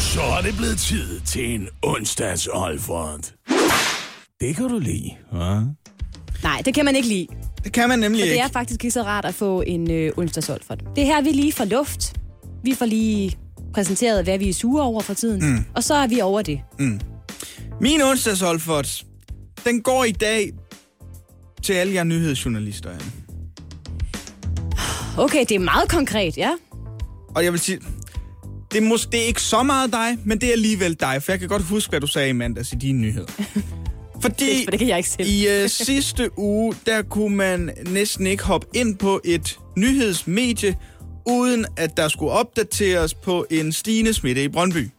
Så er det blevet tid til en onsdags Olfert. Det kan du lide, hva'? Nej, det kan man ikke lide. Det kan man nemlig ikke. Det er faktisk ikke så rart at få en onsdags Olfert. Det her, vi lige får luft. Vi får lige præsenteret, hvad vi er sure over for tiden. Mm. Og så er vi over det. Mm. Min onsdags Olfert, den går i dag til alle jer nyhedsjournalister. Okay, det er meget konkret, ja. Og jeg vil sige, det er måske ikke så meget dig, men det er alligevel dig. For jeg kan godt huske, hvad du sagde i mandags i dine nyheder. Fordi det kan jeg ikke selv. I sidste uge, der kunne man næsten ikke hoppe ind på et nyhedsmedie, uden at der skulle opdateres på en stigende smitte i Brøndby.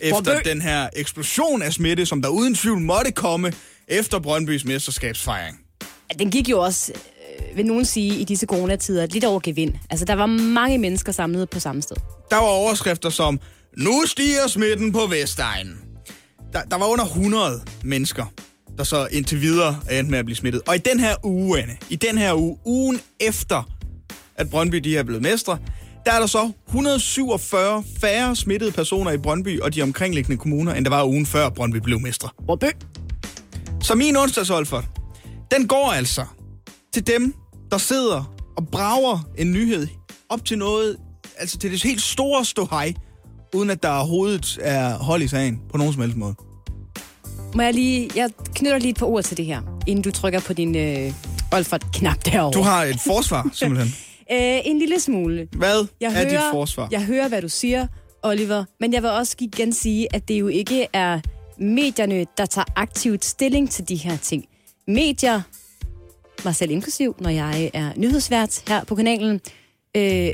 Efter den her eksplosion af smitte, som der uden tvivl måtte komme efter Brøndbys mesterskabsfejring. Den gik jo også, vil nogen sige, i disse coronatider lidt over gevind. Altså, der var mange mennesker samlet på samme sted. Der var overskrifter som, nu stiger smitten på Vestegnen. Der var under 100 mennesker, der så indtil videre endte med at blive smittet. Og i den her uge, Anne, ugen efter, at Brøndby de er blevet mestre, der er der så 147 færre smittede personer i Brøndby og de omkringliggende kommuner, end der var ugen før Brøndby blev mestre. Brøndby! Så min onsdags Olfert, den går altså til dem, der sidder og brager en nyhed op til noget, altså til det helt store ståhej, uden at der overhovedet er hold i sagen på nogen som helst måde. Må jeg lige... Jeg knytter lige et par ord til det her, inden du trykker på din Olfert-knap derovre. Du har et forsvar, simpelthen. En lille smule. Hvad er dit forsvar? Jeg hører, hvad du siger, Oliver, men jeg vil også igen sige, at det jo ikke er medierne, der tager aktivt stilling til de her ting. Medier, mig selv inklusiv, når jeg er nyhedsvært her på kanalen,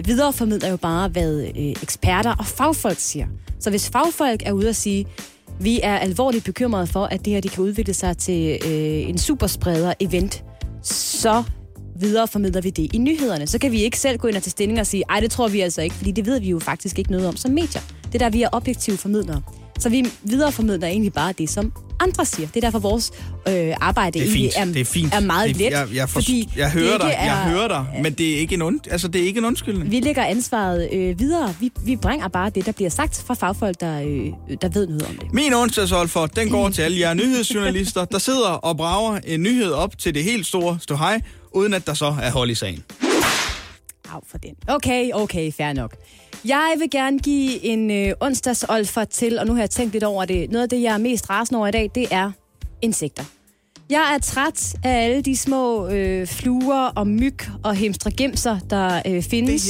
videreformidler jo bare, hvad eksperter og fagfolk siger. Så hvis fagfolk er ude at sige, vi er alvorligt bekymrede for, at det her det kan udvikle sig til en superspreder-event, så videreformidler vi det i nyhederne. Så kan vi ikke selv gå ind og tage stilling og sige, ej, det tror vi altså ikke, fordi det ved vi jo faktisk ikke noget om som medier. Det er der, vi er objektive formidlere. Så vi videreformidler egentlig bare det, som andre siger. Det er derfor, vores arbejde er meget let. Jeg hører dig, men det er ikke en undskyldning. Vi lægger ansvaret videre. Vi bringer bare det, der bliver sagt fra fagfolk, der ved noget om det. Min onsdags Olfert, den går til alle jer nyhedsjournalister, der sidder og brager en nyhed op til det helt store ståhej, uden at der så er hold i sagen. Au for den. Okay, fair nok. Jeg vil gerne give en onsdags Olfert til, og nu har jeg tænkt lidt over det. Noget af det, jeg er mest rasende over i dag, det er insekter. Jeg er træt af alle de små fluer og myg og hemstregemser, der findes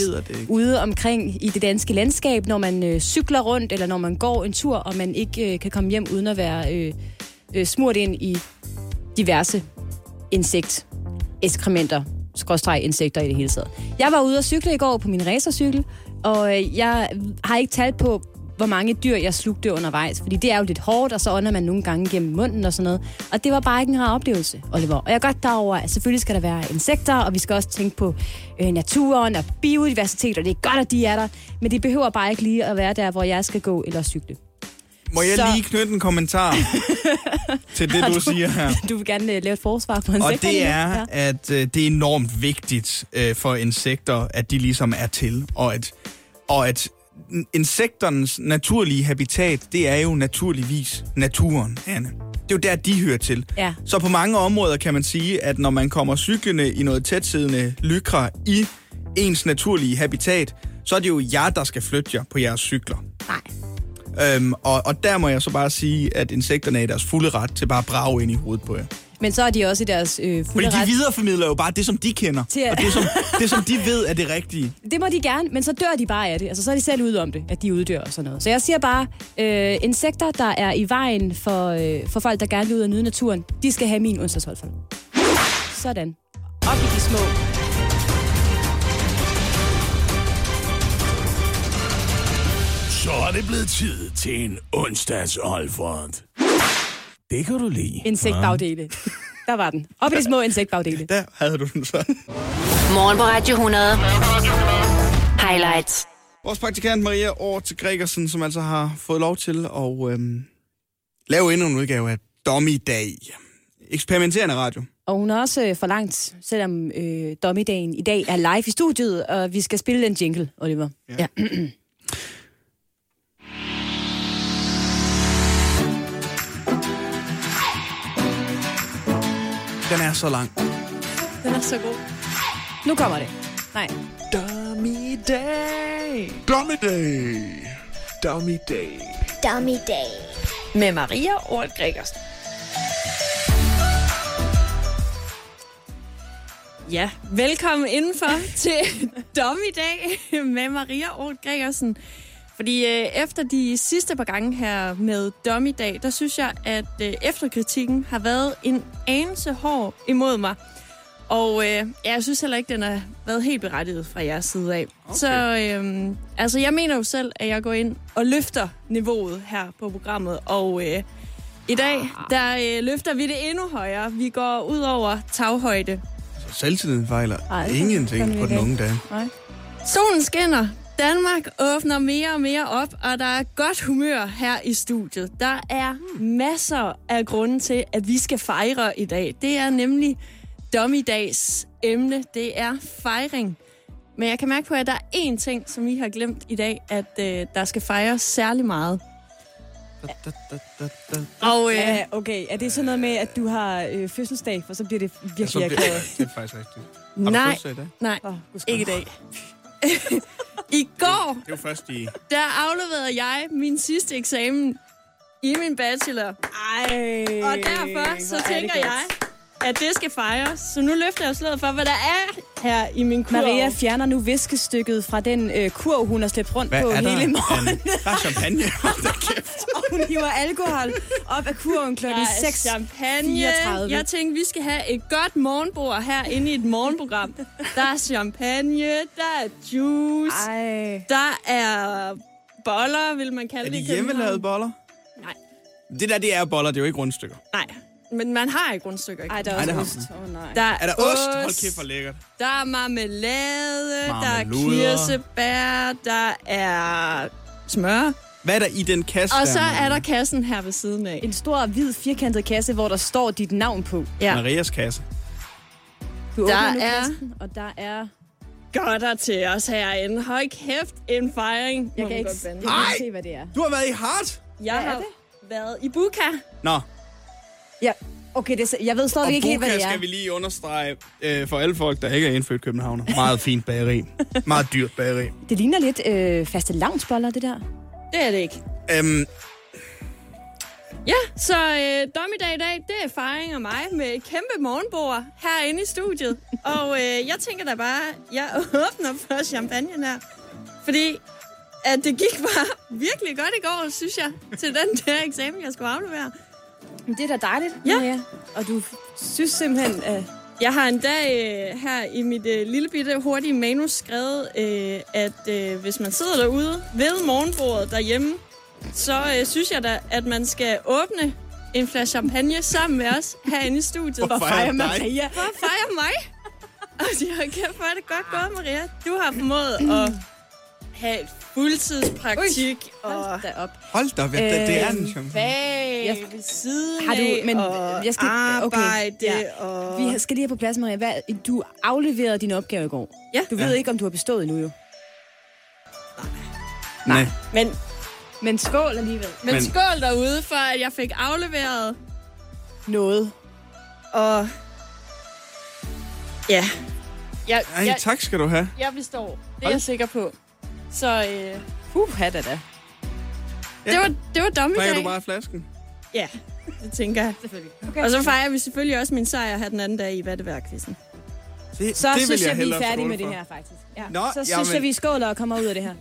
ude omkring i det danske landskab, når man cykler rundt, eller når man går en tur, og man ikke kan komme hjem uden at være smurt ind i diverse insekter, insekter i det hele taget. Jeg var ude at cykle i går på min racercykel, og jeg har ikke talt på, hvor mange dyr jeg slugte undervejs, fordi det er jo lidt hårdt, og så ånder man nogle gange gennem munden og sådan noget. Og det var bare ikke en rar oplevelse, Oliver. Og jeg er godt derover, at selvfølgelig skal der være insekter, og vi skal også tænke på naturen og biodiversitet, og det er godt, at de er der, men det behøver bare ikke lige at være der, hvor jeg skal gå eller cykle. Må jeg lige knytte en kommentar til det, du siger her? Du vil gerne lave et forsvar for insekter. Og det er, ja, at det er enormt vigtigt for insekter, at de ligesom er til. Og at insekternes naturlige habitat, det er jo naturligvis naturen, Anne. Det er jo der, de hører til. Ja. Så på mange områder kan man sige, at når man kommer cyklende i noget tætsiddende lykra i ens naturlige habitat, så er det jo jer, der skal flytte jer på jeres cykler. Nej. Og der må jeg så bare sige, at insekterne er i deres fulde ret til bare at brage ind i hovedet på jer. Men så er de også i deres fulde ret. Fordi de videreformidler jo bare det, som de kender, og det, som de ved er det rigtige. Det må de gerne, men så dør de bare af det. Altså, så er de selv ude om det, at de uddør og sådan noget. Så jeg siger bare, insekter, der er i vejen for folk, der gerne vil ud og nyde naturen, de skal have min onsdagshold for dem. Sådan. Op i de små... Så er det blevet tid til en onsdags Olfert. Det kan du lide. Insektbagdele. Der var den. Op i de små insektbagdele. Der havde du den så. Morgen på Radio 100. Highlights. Vores praktikant Marie-Dorth Gregersen, som altså har fået lov til at lave endnu en udgave af Dommedag. eksperimenterende radio. Og hun har også forlangt, selvom dommedagen i dag er live i studiet, og vi skal spille den jingle, Oliver. Ja. Den er så lang. Den er så god. Nu kommer det. Nej. Dommedag. Dommedag. Dommedag. Dommedag. Med Marie-Dorth Gregersen. Ja, velkommen indenfor til Dommedag med Marie-Dorth Gregersen. Fordi efter de sidste par gange her med Dommedag, der synes jeg, at efterkritikken har været en anelse hård imod mig. Og jeg synes heller ikke, den har været helt berettiget fra jeres side af. Okay. Så altså, jeg mener jo selv, at jeg går ind og løfter niveauet her på programmet. Og i dag, der løfter vi det endnu højere. Vi går ud over taghøjde. Så selvtiden fejler ingenting på den unge dag. Nej. Solen skinner. Danmark åbner mere og mere op, og der er godt humør her i studiet. Der er masser af grunde til, at vi skal fejre i dag. Det er nemlig dommedags emne. Det er fejring. Men jeg kan mærke på, at der er én ting, som I har glemt i dag, at der skal fejres særlig meget. Og okay, er det sådan noget med, at du har fødselsdag, for så bliver det virkelig akavet? Det er faktisk rigtigt. Nej, ikke i dag. I går, det var først i... der afleverede jeg min sidste eksamen i min bachelor. Og derfor så tænker jeg, at det skal fejres. Så nu løfter jeg slået for, hvad der er her i min kurv. Maria fjerner nu viskestykket fra den kurv, hun har slæbt rundt på hele morgenen. Der er champagne. Og hun hiver alkohol op af kurven klokken 6. Champagne. 34. Jeg tænkte, vi skal have et godt morgenbord her inde i et morgenprogram. Der er champagne, der er juice, der er boller, vil man kalde det. Er det hjemmelavede boller? Nej. Det er boller, det er jo ikke rundstykker. Nej. Men man har ikke rundstykker. Nej, der er også ost. Er der ost? Hold kæft, hvor lækkert. Der er marmelade, der er kirsebær, der er smør. Hvad er der i den kasse? Og så er der kassen her ved siden af. En stor, hvid, firkantet kasse, hvor der står dit navn på. Ja. Marias kasse. Du åbner nu kassen, og der er... godter til os herinde. Høj kæft, en fejring. Jeg kan ikke se, hvad det er. Du har været i Hart? Jeg har været i Buka. Nå. Ja, okay, det jeg ved stadig ikke helt, hvad det er. Og skal vi lige understrege for alle folk, der ikke er indfødt københavner. Meget fint bageri. Meget dyrt bageri. Det ligner lidt fastelavnsboller, det der. Det er det ikke. Ja, så dommedag i dag, det er fejring af mig med kæmpe morgenbord herinde i studiet. Og jeg tænker da bare, jeg åbner for champagnen her. Fordi at det gik bare virkelig godt i går, synes jeg, til den der eksamen, jeg skulle aflevere. Det er da dejligt, ja. Og du synes simpelthen... Jeg har en dag her i mit lille bitte hurtige manus skrevet, at hvis man sidder derude ved morgenbordet derhjemme, så synes jeg da, at man skal åbne en flaske champagne sammen med os herinde i studiet. Hvor fejrer Maria? Hvor fejrer mig? Og hvor er det godt gået, Maria. Du har formået at... have fuldtidspraktik. Hold da op. Hold da op, det er den champagne. Ved siden har du, men jeg skal, arbejde. Okay, ja. Vi skal lige have på plads, Maria. Du afleverede din opgave i går. Ja. Du ved ikke, om du har bestået endnu, jo. Nej. Men skål alligevel. Men skål derude, for at jeg fik afleveret noget. Og ja. Ej, tak skal du have. Jeg består. Det er jeg sikker på. Så, da. Ja. Det var dommedag. Drikker du bare flasken? Ja, det tænker jeg. Selvfølgelig. Okay. Og så fejrer vi selvfølgelig også min sejr her den anden dag i Vatteværkvisten. Så synes jeg, vi er færdige med det her, faktisk. Ja. Jeg, vi skåler og kommer ud af det her.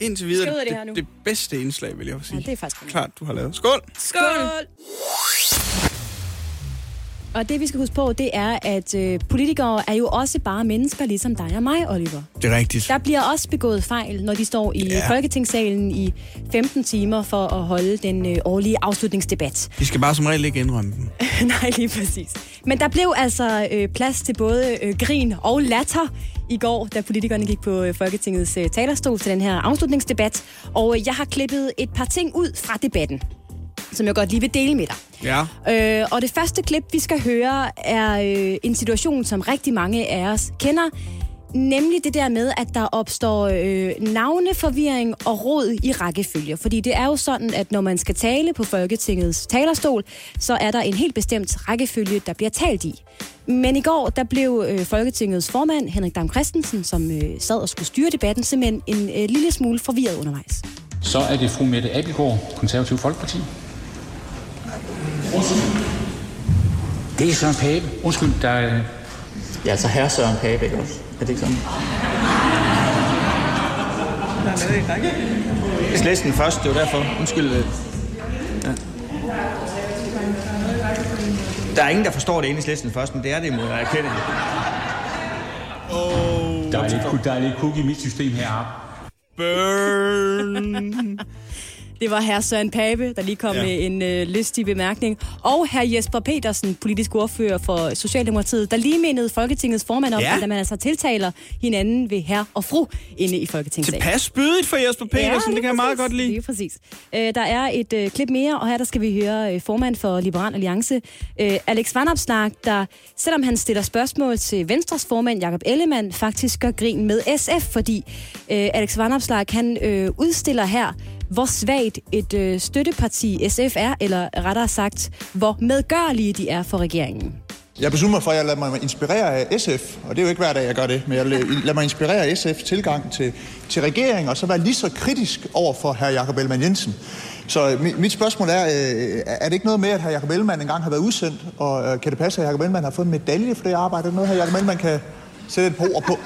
Indtil videre, det bedste indslag, vil jeg sige. Ja, det er faktisk klart, du har lavet. Skål! Skål! Og det, vi skal huske på, det er, at politikere er jo også bare mennesker, ligesom dig og mig, Oliver. Det er rigtigt. Der bliver også begået fejl, når de står i Folketingssalen i 15 timer for at holde den årlige afslutningsdebat. De skal bare som regel ikke indrømme den. Nej, lige præcis. Men der blev altså plads til både grin og latter i går, da politikerne gik på Folketingets talerstol til den her afslutningsdebat. Og jeg har klippet et par ting ud fra debatten. som jeg godt lige vil dele med dig. Ja. Og det første klip, vi skal høre, er en situation, som rigtig mange af os kender. Nemlig det der med, at der opstår navneforvirring og rod i rækkefølge. Fordi det er jo sådan, at når man skal tale på Folketingets talerstol, så er der en helt bestemt rækkefølge, der bliver talt i. Men i går, der blev Folketingets formand, Henrik Dam Kristensen, som sad og skulle styre debatten, simpelthen en lille smule forvirret undervejs. Så er det fru Mette Abildgaard, Konservativ Folkeparti. Undskyld. Det er Søren Pape. Undskyld, der er... Ja, så herre Søren Pape, ikke også? Er det ikke sådan? Nej, det er ikke rigtigt. Jeg læste den først, det var derfor. Undskyld. Ja. Der er ingen, der forstår det egentlig læste den først, men det er det imod, når jeg kender det. Oh, der er lidt kug i mit system heroppe. Burn! Det var herr Søren Pape, der lige kom med en lystig bemærkning. Og herr Jesper Petersen, politisk ordfører for Socialdemokratiet, der lige mindede Folketingets formand om, at man altså tiltaler hinanden ved herr og fru inde i Folketinget. Tilpas spydigt for Jesper Petersen, det kan jeg meget godt lide. Det er præcis. Der er et klip mere, og her der skal vi høre formand for Liberal Alliance, Alex Vanopslagh, der selvom han stiller spørgsmål til Venstres formand Jakob Ellemann, faktisk gør grin med SF, fordi Alex Vanopslagh, han udstiller her, hvor svagt et støtteparti SF er, eller rettere sagt, hvor medgørlige de er for regeringen. Jeg beslutter mig for, at jeg lader mig inspirere af SF, og det er jo ikke hver dag, jeg gør det, men jeg lader mig inspirere af SF's tilgang til regeringen, og så være lige så kritisk over for hr. Jakob Ellemann Jensen. Så mit spørgsmål er det ikke noget med, at hr. Jakob Ellemann engang har været udsendt, og kan det passe, at hr. Jakob Ellemann har fået en medalje for det arbejde? Er det noget, hr. Jakob Ellemann kan sætte et par ord på?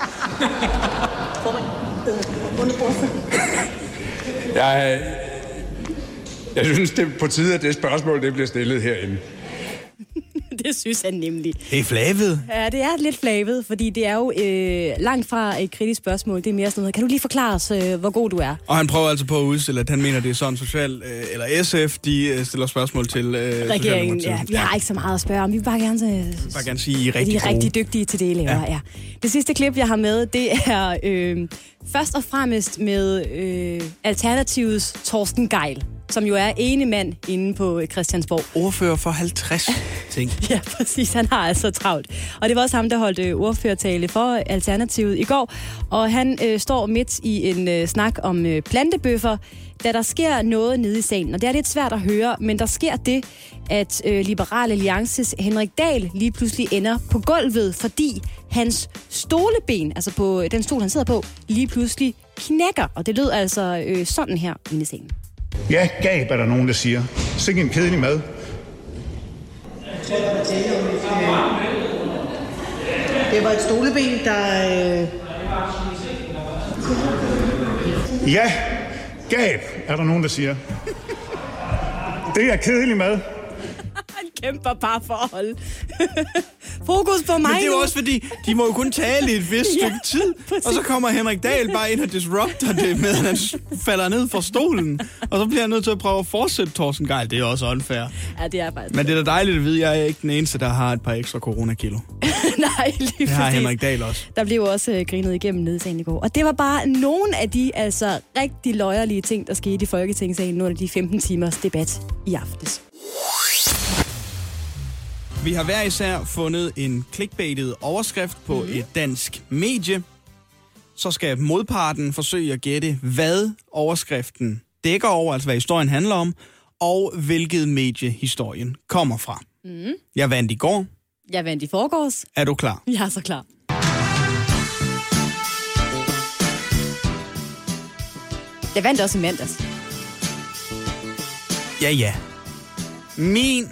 Jeg synes, det er på tide, at det spørgsmål det bliver stillet herinde. Det synes han nemlig. Det er flavet. Ja, det er lidt flavet, fordi det er jo langt fra et kritisk spørgsmål. Det er mere sådan noget, kan du lige forklare os, hvor god du er? Og han prøver altså på at udstille, at han mener, det er sådan social, eller SF, de stiller spørgsmål til regeringen. Ja, vi har ikke så meget at spørge om. Vi vil bare gerne, sige, I er rigtig, de er rigtig dygtige til det, I laver. Ja. Det sidste klip, jeg har med, det er først og fremmest med Alternativets Torsten Gejl, som jo er ene mand inde på Christiansborg. Ordfører for 50 ting. Ja, præcis. Han har altså travlt. Og det var også ham, der holdt ordførertale for Alternativet i går. Og han står midt i en snak om plantebøffer, da der sker noget nede i salen. Og det er lidt svært at høre, men der sker det, at Liberal Alliances Henrik Dahl lige pludselig ender på gulvet, fordi hans stoleben, altså på den stol, han sidder på, lige pludselig knækker. Og det lød altså sådan her inde i salen. Ja, gab er der nogen, der siger. Sikke en kedelig mad. Det var et stoleben, der... Ja, gab er der nogen, der siger. Det er kedelig mad. Han kæmper bare for at holde. Fokus på mig. Men det er jo også fordi, de må jo kun tale i et vist stykke tid. Præcis. Og så kommer Henrik Dahl bare ind og disrupter det med, at han falder ned fra stolen. Og så bliver han nødt til at prøve at fortsætte Torsten Gejl. Det er også unfair. Ja, det er faktisk. Men det er da dejligt at vide, at jeg er ikke den eneste, der har et par ekstra coronakilo. Nej, lige præcis. Det har Henrik Dahl også. Der blev også grinet igennem nedsalen i går. Og det var bare nogle af de altså rigtig løjerlige ting, der skete i Folketingssalen under de 15 timers debat i aftes. Vi har hver især fundet en clickbaitet overskrift på et dansk medie. Så skal modparten forsøge at gætte, hvad overskriften dækker over, altså hvad historien handler om, og hvilket medie historien kommer fra. Mm. Jeg vandt i går. Jeg vandt i forgårs. Er du klar? Jeg er så klar. Jeg vandt også i mandags. Ja. Min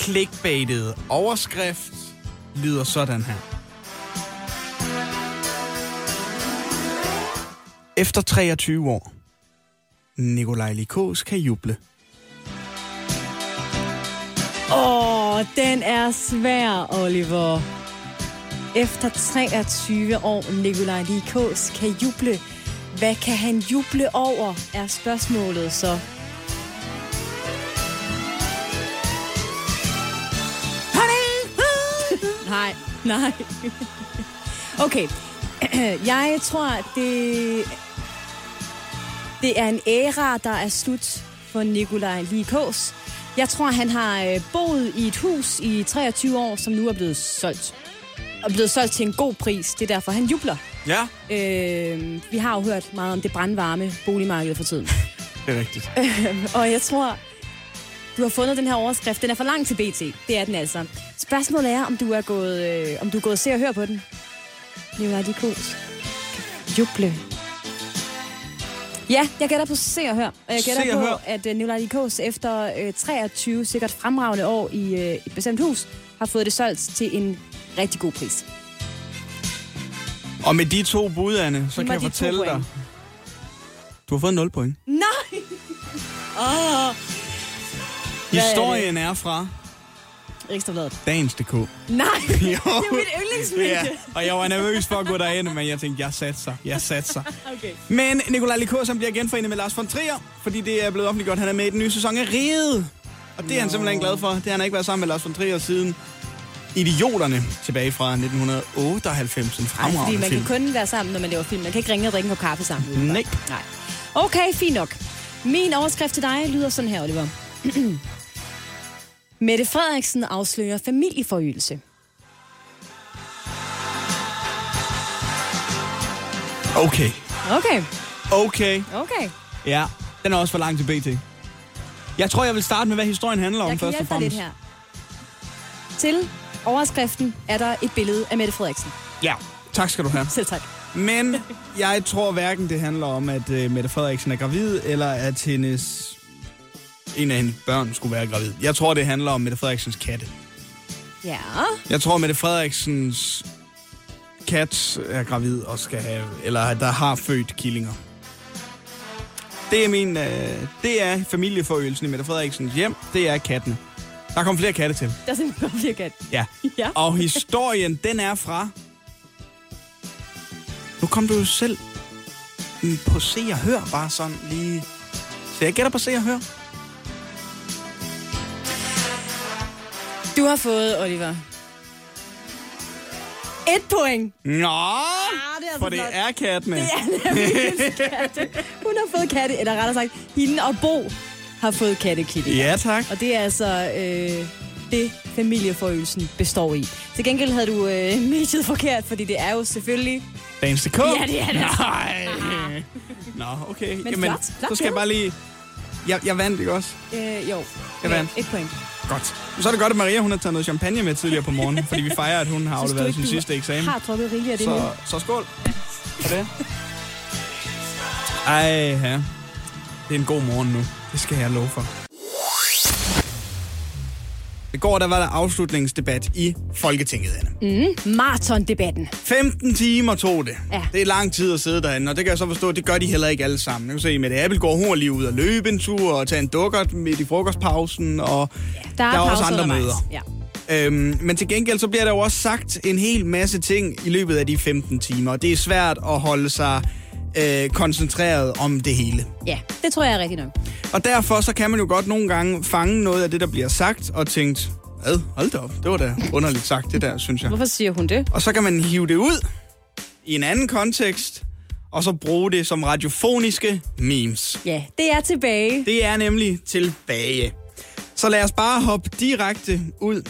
clickbaitede overskrift lyder sådan her. Efter 23 år. Nikolaj Likos kan juble. Den er svær, Oliver. Efter 23 år, Nikolaj Likos kan juble. Hvad kan han juble over, er spørgsmålet så. Nej. Okay. Jeg tror, det er en æra, der er slut for Nikolaj Likås. Jeg tror, han har boet i et hus i 23 år, som nu er blevet solgt. Og blevet solgt til en god pris. Det er derfor, han jubler. Ja. Vi har jo hørt meget om det brandvarme boligmarked for tiden. Det er rigtigt. Og jeg tror, du har fundet den her overskrift. Den er for lang til BT. Det er den altså. Spørgsmålet er, om du er gået, om du er gået se og hør på den. Nikolaj Likås. Juble. Ja, jeg gætter på se og hør. Og jeg gætter på, at Nikolaj Likås efter 23 sikkert fremragende år i et bestemt hus, har fået det solgt til en rigtig god pris. Og med de to bud, Anne, så kan jeg fortælle dig, du har fået 0 point. Nej! Historien er fra Dagens.dk. Nej, det er mit yndlingsmedie. Ja, og jeg var nervøs for at gå derind, men jeg tænkte, jeg satte sig. Okay. Men Nikolaj Likås bliver genforenet med Lars von Trier, fordi det er blevet offentliggjort, han er med i den nye sæson af Riget. Og det er han simpelthen glad for. Det har han ikke været sammen med Lars von Trier siden Idioterne tilbage fra 1998. Nej, fordi man kan kun være sammen, når man laver film. Man kan ikke ringe og drikke på kaffe sammen. Nej. Nej. Okay, fint nok. Min overskrift til dig lyder sådan her, Oliver. Mette Frederiksen afslører familieforøgelse. Okay. Ja, den er også for langt til BT. Jeg tror, jeg vil starte med, hvad historien handler om først og fremmest. Jeg kan hjælpe dig lidt her. Til overskriften er der et billede af Mette Frederiksen. Ja, tak skal du have. Selv tak. Men jeg tror hverken, det handler om, at Mette Frederiksen er gravid, eller at en af hendes børn skulle være gravid. Jeg tror, det handler om Mette Frederiksens katte. Ja. Jeg tror, Mette Frederiksens kat er gravid og skal have, eller der har født killinger. Det er familieforøgelsen i Mette Frederiksens hjem. Det er kattene. Der kom flere katte til. Der er simpelthen flere katte. Ja. Og historien, den er fra... Nu kom du jo selv på se og hør, bare sådan lige... Så jeg gætter på se og hør. Du har fået, Oliver, 1 point. Nå, det er kattene. Det er nemlig katte. Hun har fået katte, eller rettere sagt, hende og Bo har fået kattekillinger. Ja, tak. Og det er altså det, familieforøgelsen består i. Til gengæld havde du mediet forkert, fordi det er jo selvfølgelig... Dagens.dk? Ja, det er det. Nej. Nå, okay. Men jamen, flot. Så skal jeg bare lige... Jeg vandt, ikke også? Jeg vandt. 1 point. Godt. Så er det godt, at Maria hun har taget noget champagne med tidligere på morgenen, fordi vi fejrer, at hun har afleveret sin sidste eksamen. Har drukket rigeligt af det hele. Så skål. Ja. Det? Ej, ja. Det er en god morgen nu. Det skal jeg love for. I går der var der afslutningsdebat i Folketinget, Anne. Marathondebatten. 15 timer tog det. Ja. Det er lang tid at sidde derinde, og det kan jeg så forstå, det gør de heller ikke alle sammen. Jeg kan se, Mette Abildgaard, hun var lige ud og løbe en tur og tage en dukkert midt i frokostpausen, og der er også andre møder. Ja. Men til gengæld så bliver der jo også sagt en hel masse ting i løbet af de 15 timer. Det er svært at holde sig koncentreret om det hele. Ja, det tror jeg er rigtigt nok. Og derfor så kan man jo godt nogle gange fange noget af det, der bliver sagt, og tænkt, hvad? Hold da op, det var da underligt sagt, det der, synes jeg. Hvorfor siger hun det? Og så kan man hive det ud i en anden kontekst, og så bruge det som radiofoniske memes. Ja, det er tilbage. Det er nemlig tilbage. Så lad os bare hoppe direkte ud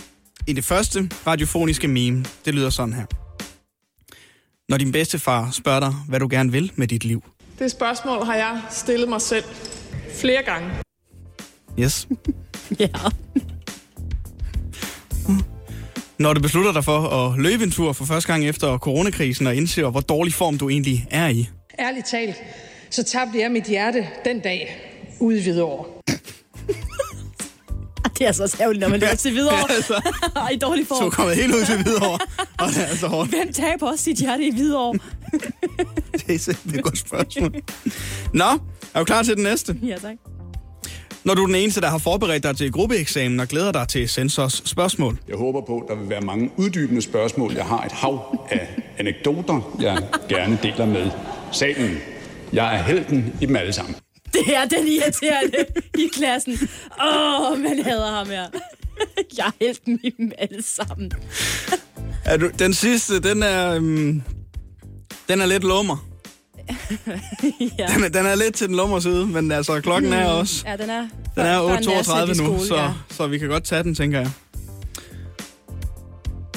i det første radiofoniske meme. Det lyder sådan her. Når din bedstefar spørger dig, hvad du gerne vil med dit liv. Det spørgsmål har jeg stillet mig selv flere gange. Yes. Ja. Når du beslutter dig for at løbe en tur for første gang efter coronakrisen og indser, hvor dårlig form du egentlig er i. Ærligt talt, så tabte jeg mit hjerte den dag ude i Hvidovre. Det er altså også ærgerligt, når man løber til Hvidovre. Altså, og i dårlig form. Så er kommet helt ud til Hvidovre. Og det er altså hårdt. Hvem taber også sit hjerte i Hvidovre? Det er simpelthen et godt spørgsmål. Nå, er du klar til den næste? Ja, tak. Når du er den eneste, der har forberedt dig til gruppeeksamen og glæder dig til sensors spørgsmål. Jeg håber på, at der vil være mange uddybende spørgsmål. Jeg har et hav af anekdoter, jeg gerne deler med salen. Jeg er helten i dem alle sammen. Det er den irriterende i klassen. Man hader ham her. Jeg er helten i dem alle sammen. Den sidste, den er lidt lummer. Ja. Den er lidt til den lummer side, men altså klokken er også... Ja, den er 8.32 nu, så vi kan godt tage den, tænker jeg.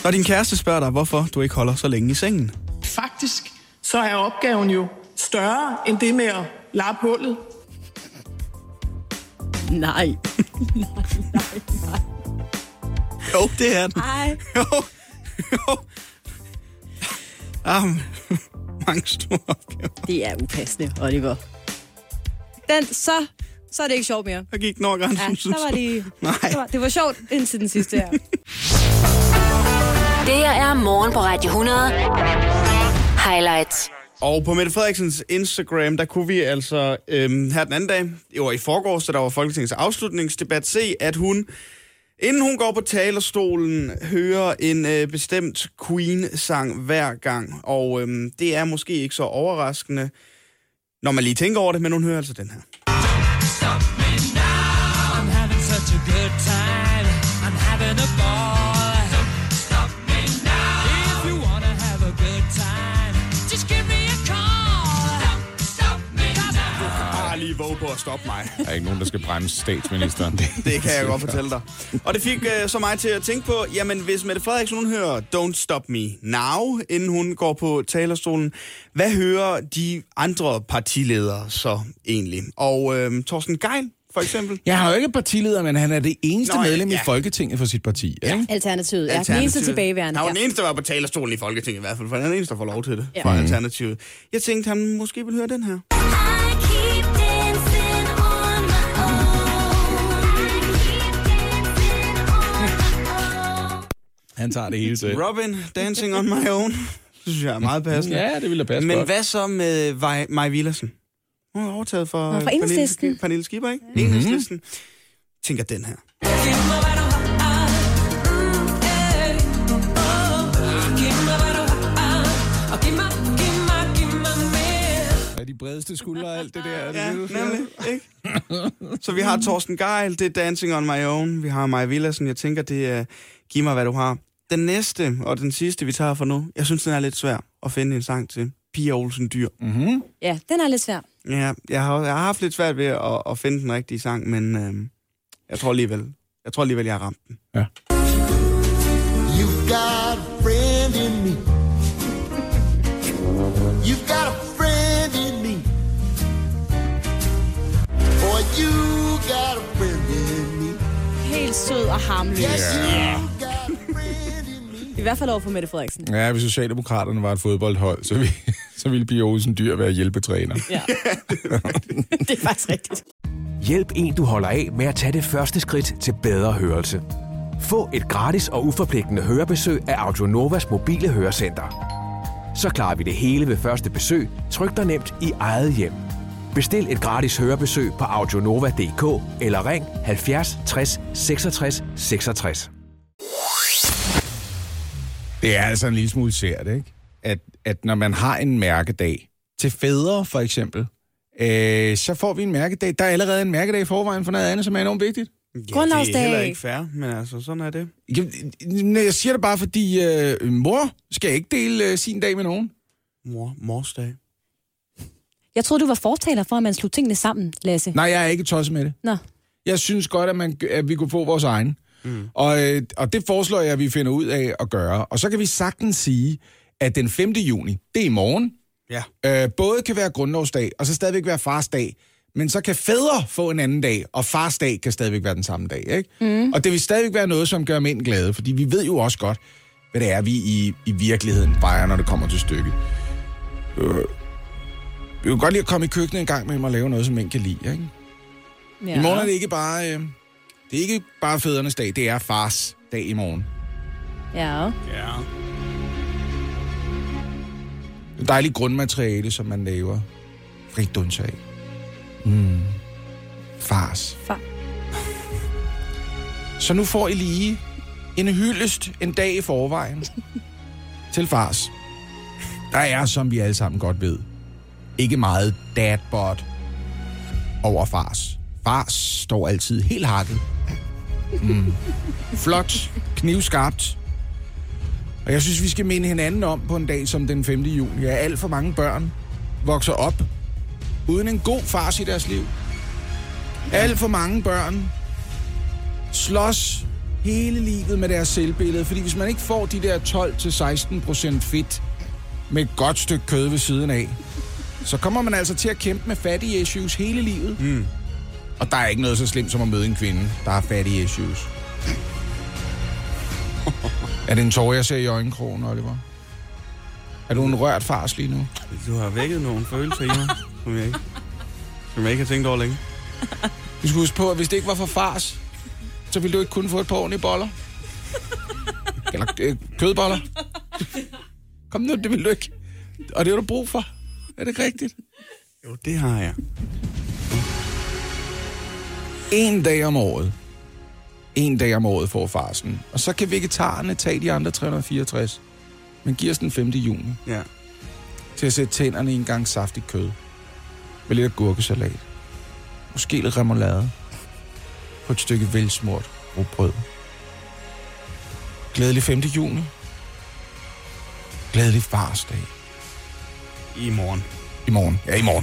Når din kæreste spørger dig, hvorfor du ikke holder så længe i sengen. Faktisk, så er opgaven jo større end det med at lappe hullet. Nej. Nej. Jo, det er den. Nej. Jo. Mange store opgaver. Det er upassende, Oliver. Så er det ikke sjovt mere. Der gik den over grænsen, det var sjovt indtil den sidste her. Det er morgen på Radio 100. Highlights. Og på Mette Frederiksens Instagram, der kunne vi altså her den anden dag, det var i forgårs, da der var Folketingets afslutningsdebat, se, at hun, inden hun går på talerstolen, hører en bestemt Queen-sang hver gang. Og det er måske ikke så overraskende, når man lige tænker over det, men hun hører altså den her. Stop me now. I'm having such a good time. I'm having a ball. På at stoppe mig. Der er ikke nogen, der skal bremse statsministeren. Det kan jeg godt fortælle dig. Og det fik så mig til at tænke på, jamen hvis Mette Frederiksen hun hører Don't Stop Me Now, inden hun går på talerstolen, hvad hører de andre partiledere så egentlig? Og Torsten Gejl, for eksempel? Jeg har jo ikke partileder, men han er det eneste medlem i Folketinget for sit parti. Ja. Alternativet, ja. Den eneste tilbageværende. Han var den eneste, der var på talerstolen i Folketinget i hvert fald, for han er den eneste, der får lov til det fra Alternativet. Jeg tænkte, han måske ville høre den her. Han tager det hele til. Robin, Dancing on My Own. Det synes jeg er meget passende. Ja, det ville passe men godt. Hvad så med Maja Villersen? Hun er overtaget for Pernille Skipper, ikke? Mm-hmm. Enhedslisten. Tænker den her. Er de bredeste skuldre alt det der? Ja, nemlig, ikke? Så vi har Torsten Gejl, det er Dancing on My Own. Vi har Maja Villersen, jeg tænker, det er... Giv mig, hvad du har. Den næste og den sidste, vi tager for nu, jeg synes, den er lidt svær at finde en sang til. Pia Olsen Dyr. Mm-hmm. Ja, den er lidt svær. Ja, jeg har haft lidt svært ved at finde den rigtige sang, men jeg tror alligevel, jeg har ramt den. Ja. You've got a friend in me. You've got a friend in me. Or you got a friend in me. Helt sød og harmløs. Yeah. I hvert fald over for Mette Frederiksen. Ja, hvis Socialdemokraterne var et fodboldhold, så ville Pia Olsen Dyr være hjælpetræner. Ja. Det er faktisk rigtigt. Hjælp en, du holder af med at tage det første skridt til bedre hørelse. Få et gratis og uforpligtende hørebesøg af Audionovas mobile hørecenter. Så klarer vi det hele ved første besøg, tryk dig nemt i eget hjem. Bestil et gratis hørebesøg på audionova.dk eller ring 70 60 66 66. Det er altså en lille smule sært, ikke? At når man har en mærkedag, til fædre for eksempel, så får vi en mærkedag. Der er allerede en mærkedag i forvejen for noget andet, som er enormt vigtigt. Ja, det er heller ikke fair, men altså, sådan er det. Jeg siger det bare, fordi mor skal ikke dele sin dag med nogen. Morsdag. Jeg troede, du var fortaler for, at man slog tingene sammen, Lasse. Nej, jeg er ikke tosset med det. Nå. Jeg synes godt, at vi kunne få vores egen. Mm. Og det foreslår jeg, at vi finder ud af at gøre. Og så kan vi sagtens sige, at den 5. juni, det er i morgen, både kan være grundlovsdag, og så stadigvæk være farsdag. Men så kan fædre få en anden dag, og farsdag kan stadigvæk være den samme dag. Ikke? Mm. Og det vil stadigvæk være noget, som gør mænd glade, fordi vi ved jo også godt, hvad det er, vi i virkeligheden fejrer, når det kommer til stykket. Vi vil godt lide at komme i køkkenet en gang med og lave noget, som mænd kan lide. Ikke? Ja. I morgen er det ikke bare... Det er ikke bare fædrenes dag, det er fars dag i morgen. Ja. Det er dejligt grundmateriale, som man laver. Rigdunds af. Fars. Far. Så nu får I lige en hyldest en dag i forvejen til fars. Der er, som vi alle sammen godt ved, ikke meget dadbot over fars. Fars står altid helt hakket. Flot, knivskarpt. Og jeg synes, vi skal minde hinanden om på en dag som den 5. juni. Der er alt for mange børn, vokser op uden en god fars i deres liv. Alt for mange børn slås hele livet med deres selvbillede, fordi hvis man ikke får de der 12-16% fedt med et godt stykke kød ved siden af, så kommer man altså til at kæmpe med fattige issues hele livet. Mm. Og der er ikke noget så slemt som at møde en kvinde, der har fattige issues. Er det en tårer, jeg ser i øjenkrogen, Oliver? Er du en rørt fars lige nu? Du har vækket nogle følelser i mig, som jeg ikke har tænkt over længe. Du skal huske på, at hvis det ikke var for fars, så ville du ikke kunne få et par ordentlige boller. Eller kødboller. Kom nu, det vil du ikke. Og det er du brug for. Er det rigtigt? Jo, det har jeg. En dag om året får farsen. Og så kan vegetarerne tage de andre 364. Men giver os den 5. juni. Ja. Til at sætte tænderne i en gang saftigt kød. Med lidt agurkesalat. Måske lidt remoulade. På et stykke velsmurt rugbrød. Glædelig 5. juni. Glædelig farsdag. I morgen. Ja, i morgen.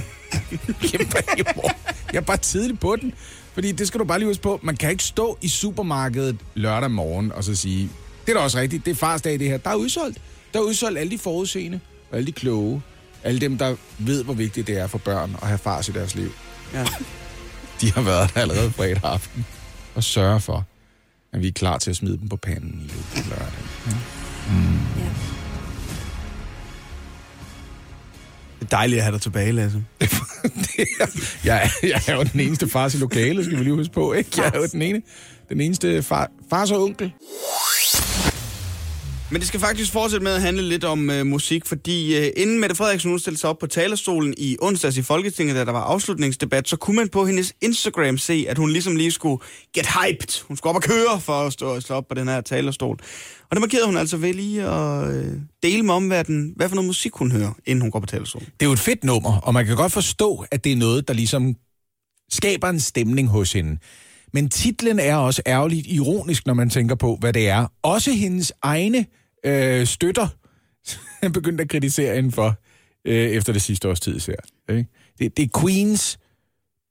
Jeg er bare tidlig på den. Fordi det skal du bare lige huske på. Man kan ikke stå i supermarkedet lørdag morgen og så sige, det er da også rigtigt, det er farsdag det her. Der er udsolgt. Der er udsolgt alle de forudseende og alle de kloge. Alle dem, der ved, hvor vigtigt det er for børn at have fars i deres liv. Ja. De har været der allerede fredag aften og sørger for, at vi er klar til at smide dem på panden i lørdag. Ja. Mm. Ja. Det er dejligt at have dig tilbage, Lasse. Jeg er jo den eneste fars i lokalet, skal vi lige huske på, ikke? Jeg er jo den eneste fars og onkel. Men det skal faktisk fortsætte med at handle lidt om musik, fordi inden Mette Frederiksen udstillede sig op på talerstolen i onsdags i Folketinget, da der var afslutningsdebat, så kunne man på hendes Instagram se, at hun ligesom lige skulle get hyped. Hun skulle op og køre for at stå og slå op på den her talerstol. Og det markerede hun altså ved lige at dele med omverdenen, hvad for noget musik hun hører, inden hun går på talerstolen. Det er jo et fedt nummer, og man kan godt forstå, at det er noget, der ligesom skaber en stemning hos hende. Men titlen er også ærgerligt ironisk, når man tænker på, hvad det er. Også hendes egne støtter er begyndt at kritisere hende for, efter det sidste års tid især. Det er Queens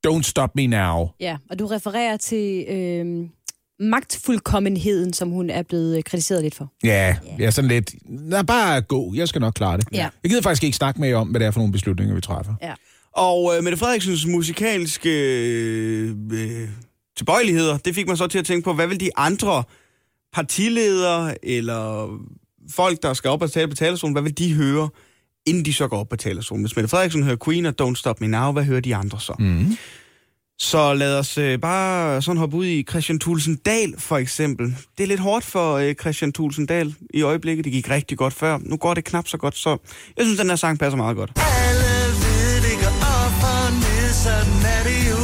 Don't Stop Me Now. Ja, og du refererer til magtfuldkommenheden, som hun er blevet kritiseret lidt for. Ja, yeah. Sådan lidt. Nå, bare gå. Jeg skal nok klare det. Yeah. Jeg gider faktisk ikke snakke med jer om, hvad det er for nogle beslutninger, vi træffer. Ja. Og Mette Frederiksens musikalske... tilbøjeligheder, det fik man så til at tænke på, hvad vil de andre partiledere eller folk, der skal op og tale på talerstolen, hvad vil de høre, inden de så går op på talerstolen? Hvis Mette Frederiksen hører Queen og Don't Stop Me Now, hvad hører de andre så? Mm. Så lad os bare sådan hoppe ud i Kristian Thulesen Dahl for eksempel. Det er lidt hårdt for Kristian Thulesen Dahl i øjeblikket. Det gik rigtig godt før. Nu går det knap så godt, så jeg synes, den her sang passer meget godt. Alle ved det går op og ned, sådan er det jo.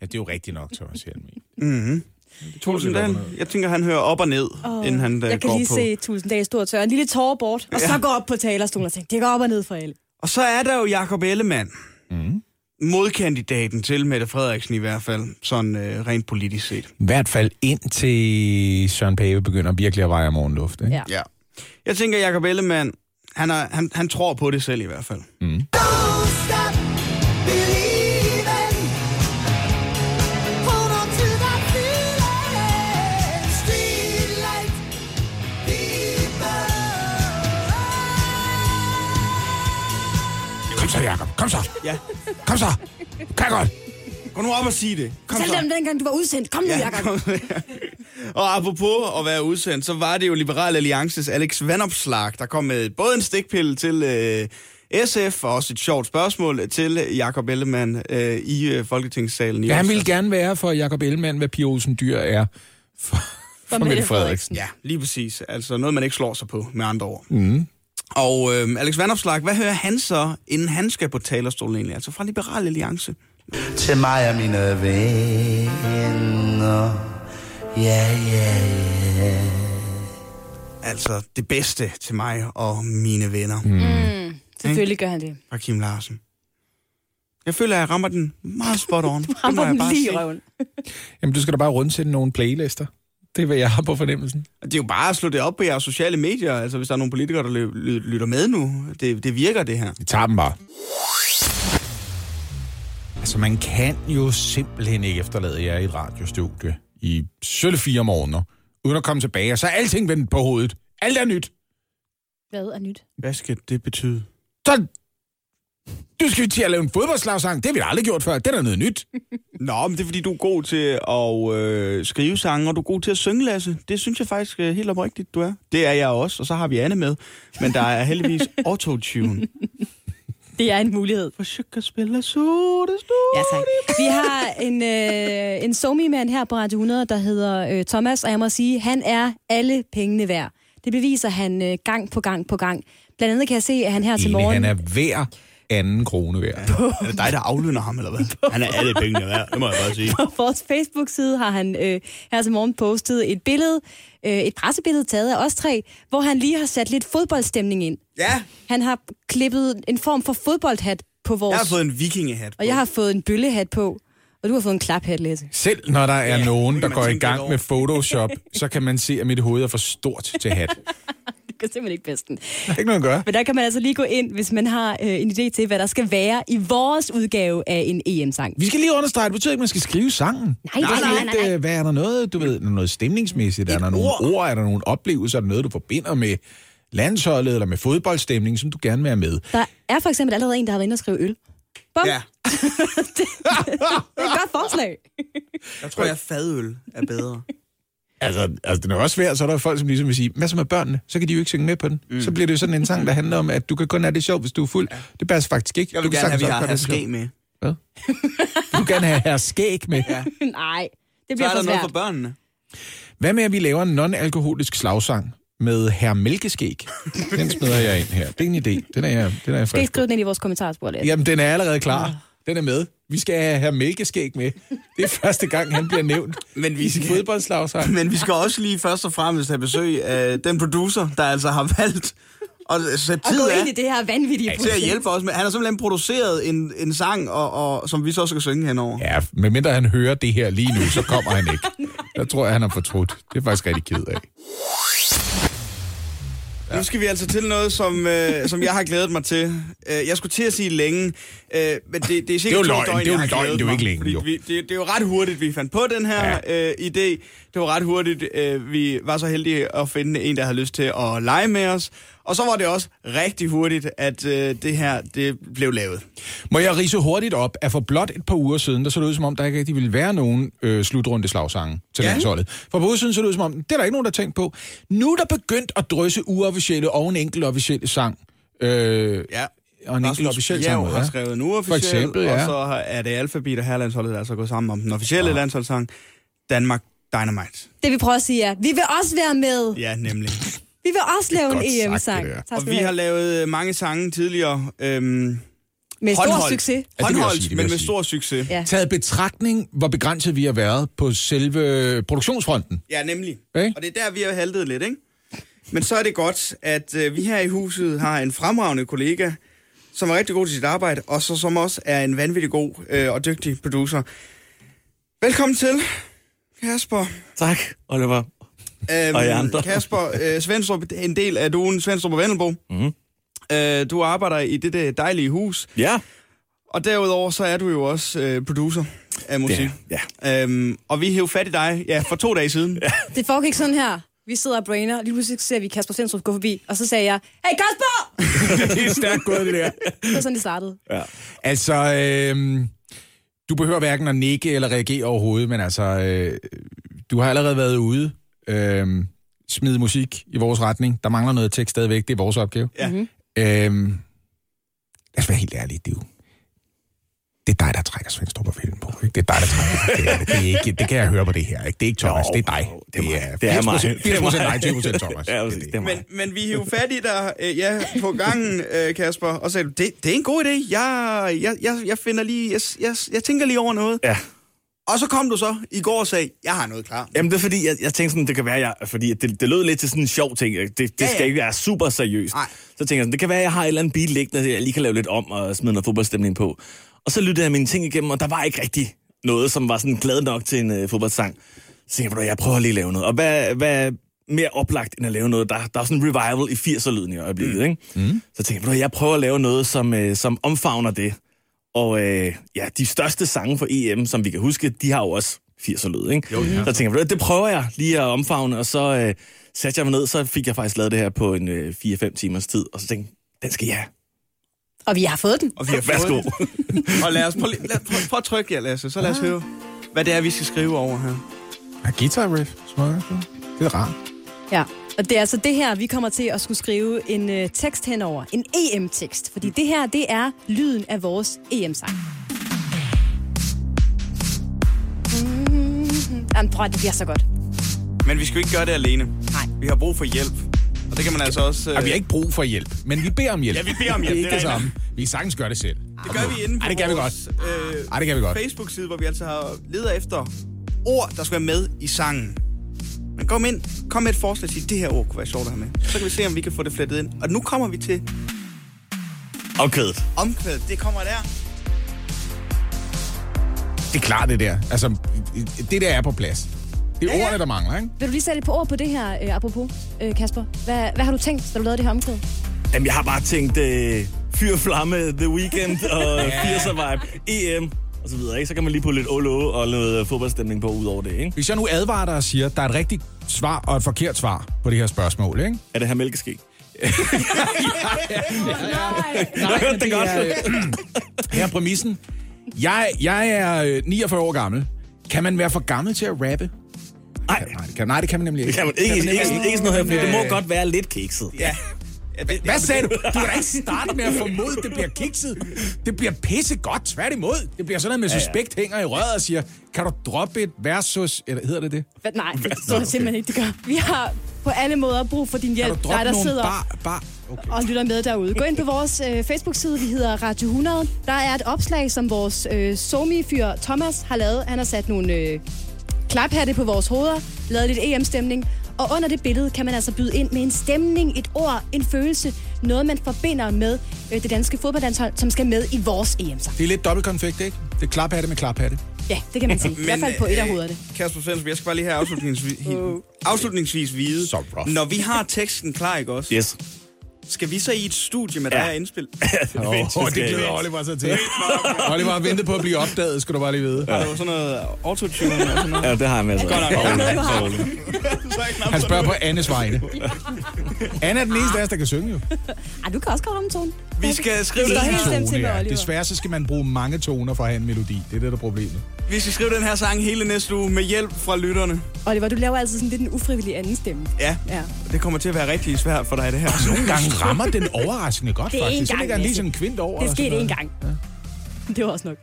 Ja, det er jo rigtigt nok, Thomas Helmi. Mhm. Tulsendal, jeg tænker, han hører op og ned, inden han går på. Jeg kan lige se Tulsendal stå og tørre en lille tårer bort, og så går op på talerstolen og tænker, det går op og ned for alle. Og så er der jo Jakob Ellemann, modkandidaten til Mette Frederiksen i hvert fald, sådan rent politisk set. I hvert fald indtil Søren Pape begynder virkelig at veje morgenluft, ikke? Ja. Jeg tænker, Jakob Ellemann, han tror på det selv i hvert fald. Mm. Kom så, Jakob. Kom så. Ja. Kom så. Kan jeg godt. Gå nu op og sig det. Kom så. Tal dem dengang, du var udsendt. Kom nu, Jakob. Og apropos at være udsendt, så var det jo Liberal Alliances Alex Vanopslagh, der kom med både en stikpille til SF og også et sjovt spørgsmål til Jakob Ellemann i Folketingssalen. Ja, han ville gerne være for Jakob Ellemann, hvad Pia Olsen Dyhr er for Mette Frederiksen. Ja, lige præcis. Altså noget, man ikke slår sig på, med andre ord. Mhm. Og Alex Vanopslagh, hvad hører han så, inden han skal på talerstolen egentlig? Altså fra Liberal Alliance. Til mig og mine venner. Ja. Altså det bedste til mig og mine venner. Mm. Selvfølgelig gør han det. Fra Kim Larsen. Jeg føler, at jeg rammer den meget spot on. Du rammer den lige i røven. Jamen du skal da bare rundsætte nogle playlister. Det vil jeg have på fornemmelsen. Det er jo bare at slå det op på jeres sociale medier, altså hvis der er nogle politikere, der lytter med nu. Det virker, det her. Vi tager dem bare. Altså, man kan jo simpelthen ikke efterlade jer i et radiostudie i sølle 4 måneder, uden at komme tilbage, og så er alting vendt på hovedet. Alt er nyt. Hvad er nyt? Hvad skal det betyde? Så du skal vi til at lave en fodboldslagsang. Det har vi aldrig gjort før. Det er noget nyt. Nå, men det er, fordi du er god til at skrive sange, og du er god til at synge, Lasse. Det synes jeg faktisk helt oprigtigt, du er. Det er jeg også, og så har vi Anne med. Men der er heldigvis autotune. Det er en mulighed. Forsøg at spille sorte. Ja, tak. Vi har en somi-mand her på Radio 100, der hedder Thomas, og jeg må sige, han er alle pengene værd. Det beviser han gang på gang på gang. Blandt andet kan jeg se, at han her til morgen... Han er hver anden krone værd. Er det dig, der aflønner ham, eller hvad? Han er alle pengene værd, det må jeg bare sige. På vores Facebook-side har han her til morgen postet et billede, et pressebillede taget af os tre, hvor han lige har sat lidt fodboldstemning ind. Ja. Han har klippet en form for fodboldhat på vores... Jeg har fået en vikingehat på. Og jeg har fået en bøllehat på. Og du har fået en klaphat, Lasse. Selv når der er nogen, der går i gang med Photoshop, så kan man se, at mit hoved er for stort til hat. Det kan simpelthen ikke bedsten. Det er ikke noget at gøre. Men der kan man altså lige gå ind, hvis man har en idé til, hvad der skal være i vores udgave af en EM-sang. Vi skal lige understrege, det betyder ikke, at man skal skrive sangen. Nej. Hvad er der noget, du ved, noget stemningsmæssigt? Er der nogle ord? Er der nogle oplevelser? Er der noget, du forbinder med landsholdet eller med fodboldstemning, som du gerne vil have med? Der er for eksempel allerede en, der har været inde og skrive øl. Bum. Ja. det er et godt forslag. Jeg tror, at fadøl er bedre. Altså, det er også svært, så er der folk, som ligesom vil sige, hvad som er børnene, så kan de jo ikke synge med på den. Mm. Så bliver det jo sådan en sang, der handler om, at du kan kun have det sjovt, hvis du er fuld. Ja. Det passer faktisk ikke. Jeg vil gerne have skæg med. Hvad? Du kan have skæg med? Ja. Nej, det bliver så for svært. Så er der noget for børnene. Hvad med, at vi laver en non-alkoholisk slagsang med herr Mælkeskæg? Den smider jeg ind her. Det er en idé. Den er jeg frisk. Skal I skrive den ind i vores kommentarspor? Jamen, den er allerede klar. Den er med. Vi skal have herr Mælkeskæg med. Det er første gang, han bliver nævnt i sin fodboldslagsang. Men vi skal også lige først og fremmest have besøg af den producer, der altså har valgt at sætte tid af, ind i det her vanvittige til at hjælpe os med. Han har simpelthen produceret en sang, og som vi så skal synge henover. Ja, medmindre han hører det her lige nu, så kommer han ikke. Der tror jeg, han har fortrudt. Det er faktisk rigtig ked af. Ja. Nu skal vi altså til noget, som jeg har glædet mig til. Jeg skulle til at sige længe, men det er sikkert 2 døgn, jeg har glædet mig. Det er jo ret hurtigt, vi fandt på den her idé. Det var ret hurtigt, vi var så heldige at finde en, der havde lyst til at lege med os. Og så var det også rigtig hurtigt, at det her det blev lavet. Må jeg ridse hurtigt op, at for blot et par uger siden, der så det ud som om, der ikke rigtig ville være nogen slutrunde slagsange til landsholdet. For på uger siden så det ud som om, det er der ikke nogen, der tænkte på. Nu er der begyndt at drysse uofficielle og en enkelt officiel sang. Og en enkelt officiel sang. Jeg har skrevet en uofficiel, og så er det alfabet og herrelandsholdet, der altså går sammen om den officielle landsholdssang, Danmark Dynamite. Det vi prøver at sige er, vi vil også være med. Ja, nemlig. Vi vil også lave en EM-sang. Og vi har lavet mange sange tidligere. Med stor succes. Håndholdt, men med stor succes. Ja. Taget betragtning, hvor begrænset vi har været på selve produktionsfronten. Ja, nemlig. Okay. Og det er der, vi har haltet lidt, ikke? Men så er det godt, at vi her i huset har en fremragende kollega, som er rigtig god til sit arbejde, og så, som også er en vanvittig god og dygtig producer. Velkommen til, Kasper. Tak, Oliver. Kasper Svendstrup, en del af duen Svendstrup og Vendelbo. Mm-hmm. Du arbejder i det der dejlige hus. Ja. Og derudover så er du jo også producer af musik. Ja. Og vi hævde fat i dig for 2 dage siden. Ja. Det foregik sådan her. Vi sidder og brainer, og lige pludselig ser vi Kasper Svendstrup gå forbi, og så sagde jeg, hey Kasper! Det er stærkt gået, det der. Det var sådan, det startede. Ja. Altså, du behøver hverken at nikke eller reagere overhovedet, men altså, du har allerede været ude. Smid musik i vores retning. Der mangler noget tekst stadigvæk. Det er vores opgave. Ja. Lad os være helt ærlige, det er jo... Det er dig, der trækker Svendstrup og Vilden på. Ikke? Det er dig, der trækker. Det kan jeg høre på det her. Ikke? Det er ikke Thomas, det er dig. Det er mig. 80% dig, 20% Thomas. Det er mig. Men vi er jo fat i dig på gangen, Kasper, og sagde, det er en god idé. Jeg finder lige... Jeg tænker lige over noget. Ja. Og så kom du så i går og sagde, jeg har noget klar. Jamen det er fordi, jeg tænkte sådan, det kan være, fordi det lød lidt til sådan en sjov ting. Det skal ikke være super seriøst. Ej. Så tænkte jeg sådan, det kan være, jeg har et eller andet bil liggende, jeg lige kan lave lidt om og smide noget fodboldstemning på. Og så lyttede jeg mine ting igennem, og der var ikke rigtig noget, som var sådan glad nok til en fodboldsang. Så tænkte jeg prøver lige at lave noget. Og hvad mere oplagt end at lave noget? Der er sådan en revival i 80'er-lyden i øjeblikket, ikke? Mm. Så tænkte jeg prøver at lave noget, som omfavner det. Og de største sange for EM, som vi kan huske, de har jo også 80'er-lyd, ikke? Jo, ja. Så tænkte jeg, det prøver jeg lige at omfavne, og så satte jeg mig ned, så fik jeg faktisk lavet det her på en 4-5 timers tid, og så tænkte jeg, den skal jeg have. Og vi har fået den. Værsgo. Og lad os prøve at trykke jer, Lasse, så lad os høre, hvad det er, vi skal skrive over her. Ja, guitar riff, smukker. Det er rart. Ja, og det er altså det her, vi kommer til at skulle skrive en tekst henover. En EM-tekst, fordi det her, det er lyden af vores EM-sang. Jamen, prøv at det bliver så godt. Men vi skal jo ikke gøre det alene. Nej. Vi har brug for hjælp. Og det kan man altså også... Vi har ikke brug for hjælp, men vi beder om hjælp. Ja, vi beder om hjælp. Det er ikke det samme. Vi sagtens gør det selv. Det gør vi inde på vores Facebook-side, hvor vi altså har leder efter ord, der skal være med i sangen. Men kom med et forslag til, det her ord kunne være sjovt at have med. Så kan vi se, om vi kan få det flettet ind. Og nu kommer vi til... Omkvædet. Omkvædet, det kommer der. Det er klart, det der. Altså, det der er på plads. Det er ordene, der mangler, ikke? Vil du lige sætte på ord på det her, apropos, Kasper? Hvad har du tænkt, da du lavede det her omkring? Jamen, jeg har bare tænkt fyr flamme, The Weeknd og 80'er vibe, EM og så videre, ikke? Så kan man lige putte lidt olo og noget fodboldstemning på ud over det, ikke? Hvis jeg nu advarer dig og siger, at der er et rigtigt svar og et forkert svar på det her spørgsmål, ikke? Er det her mælkeske? Nej, det er godt. Her er præmissen. Jeg er 49 år gammel. Kan man være for gammel til at rappe? Nej, det kan man nemlig ikke. Det kan man ikke. Ikke sådan noget her, det må godt være lidt kikset. Ja. Hvad sagde du? Du kan da ikke starte med at formode, det bliver kikset. Det bliver pissegodt, tværtimod. Det bliver sådan noget med suspekt hænger i røret og siger, kan du droppe et versus, eller hedder det det? Nej, det tror jeg simpelthen ikke, det gør. Vi har på alle måder brug for din hjælp. Kan du droppe nogle bar? Okay. Og lytter med derude. Gå ind på vores Facebook-side, vi hedder Radio 100. Der er et opslag, som vores somi-fyr Thomas har lavet. Han har sat nogle klaphatte på vores hoveder, lavet lidt EM-stemning. Og under det billede kan man altså byde ind med en stemning, et ord, en følelse. Noget, man forbinder med det danske fodboldlandshold, som skal med i vores EM-sang. Det er lidt dobbeltkonfekt, ikke? Det er klaphatte med klaphatte. Ja, det kan man sige. I hvert fald på et af hovederne. Kasper Svendstrup, jeg skal bare lige have afslutningsvis vide. So når vi har teksten klar, ikke også? Yes. Skal vi så i et studie med dig og indspil? Det glæder Oliver så til. Oliver har ventet på at blive opdaget, skulle du bare lige vide. Ja. Har du sådan noget autotune og sådan noget? Ja, det har jeg med sig. Han spørger på Annes vegne. Anna er den eneste af os, der kan synge jo. Ej, du kan også komme om tonen. Vi skal skrive den tone, ja. Desværre så skal man bruge mange toner for at have en melodi. Det er det, der er problemet. Vi skal skrive den her sang hele næste uge med hjælp fra lytterne. Oliver, du laver altså sådan lidt en ufrivillig anden stemme. Ja. Det kommer til at være rigtig svært for dig, det her. Nogle gange rammer den overraskende godt, det faktisk. Det er en lige sådan en kvint over. Det skete en gang. Ja. Det var også nok.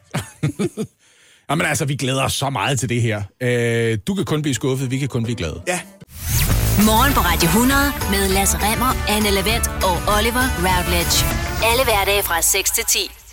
Jamen altså, vi glæder os så meget til det her. Du kan kun blive skuffet, vi kan kun blive glade. Ja. Morgen på Radio 100 med Lasse Rømer, Anna Lavent og Oliver Routledge. Alle hverdage fra 6 til 10.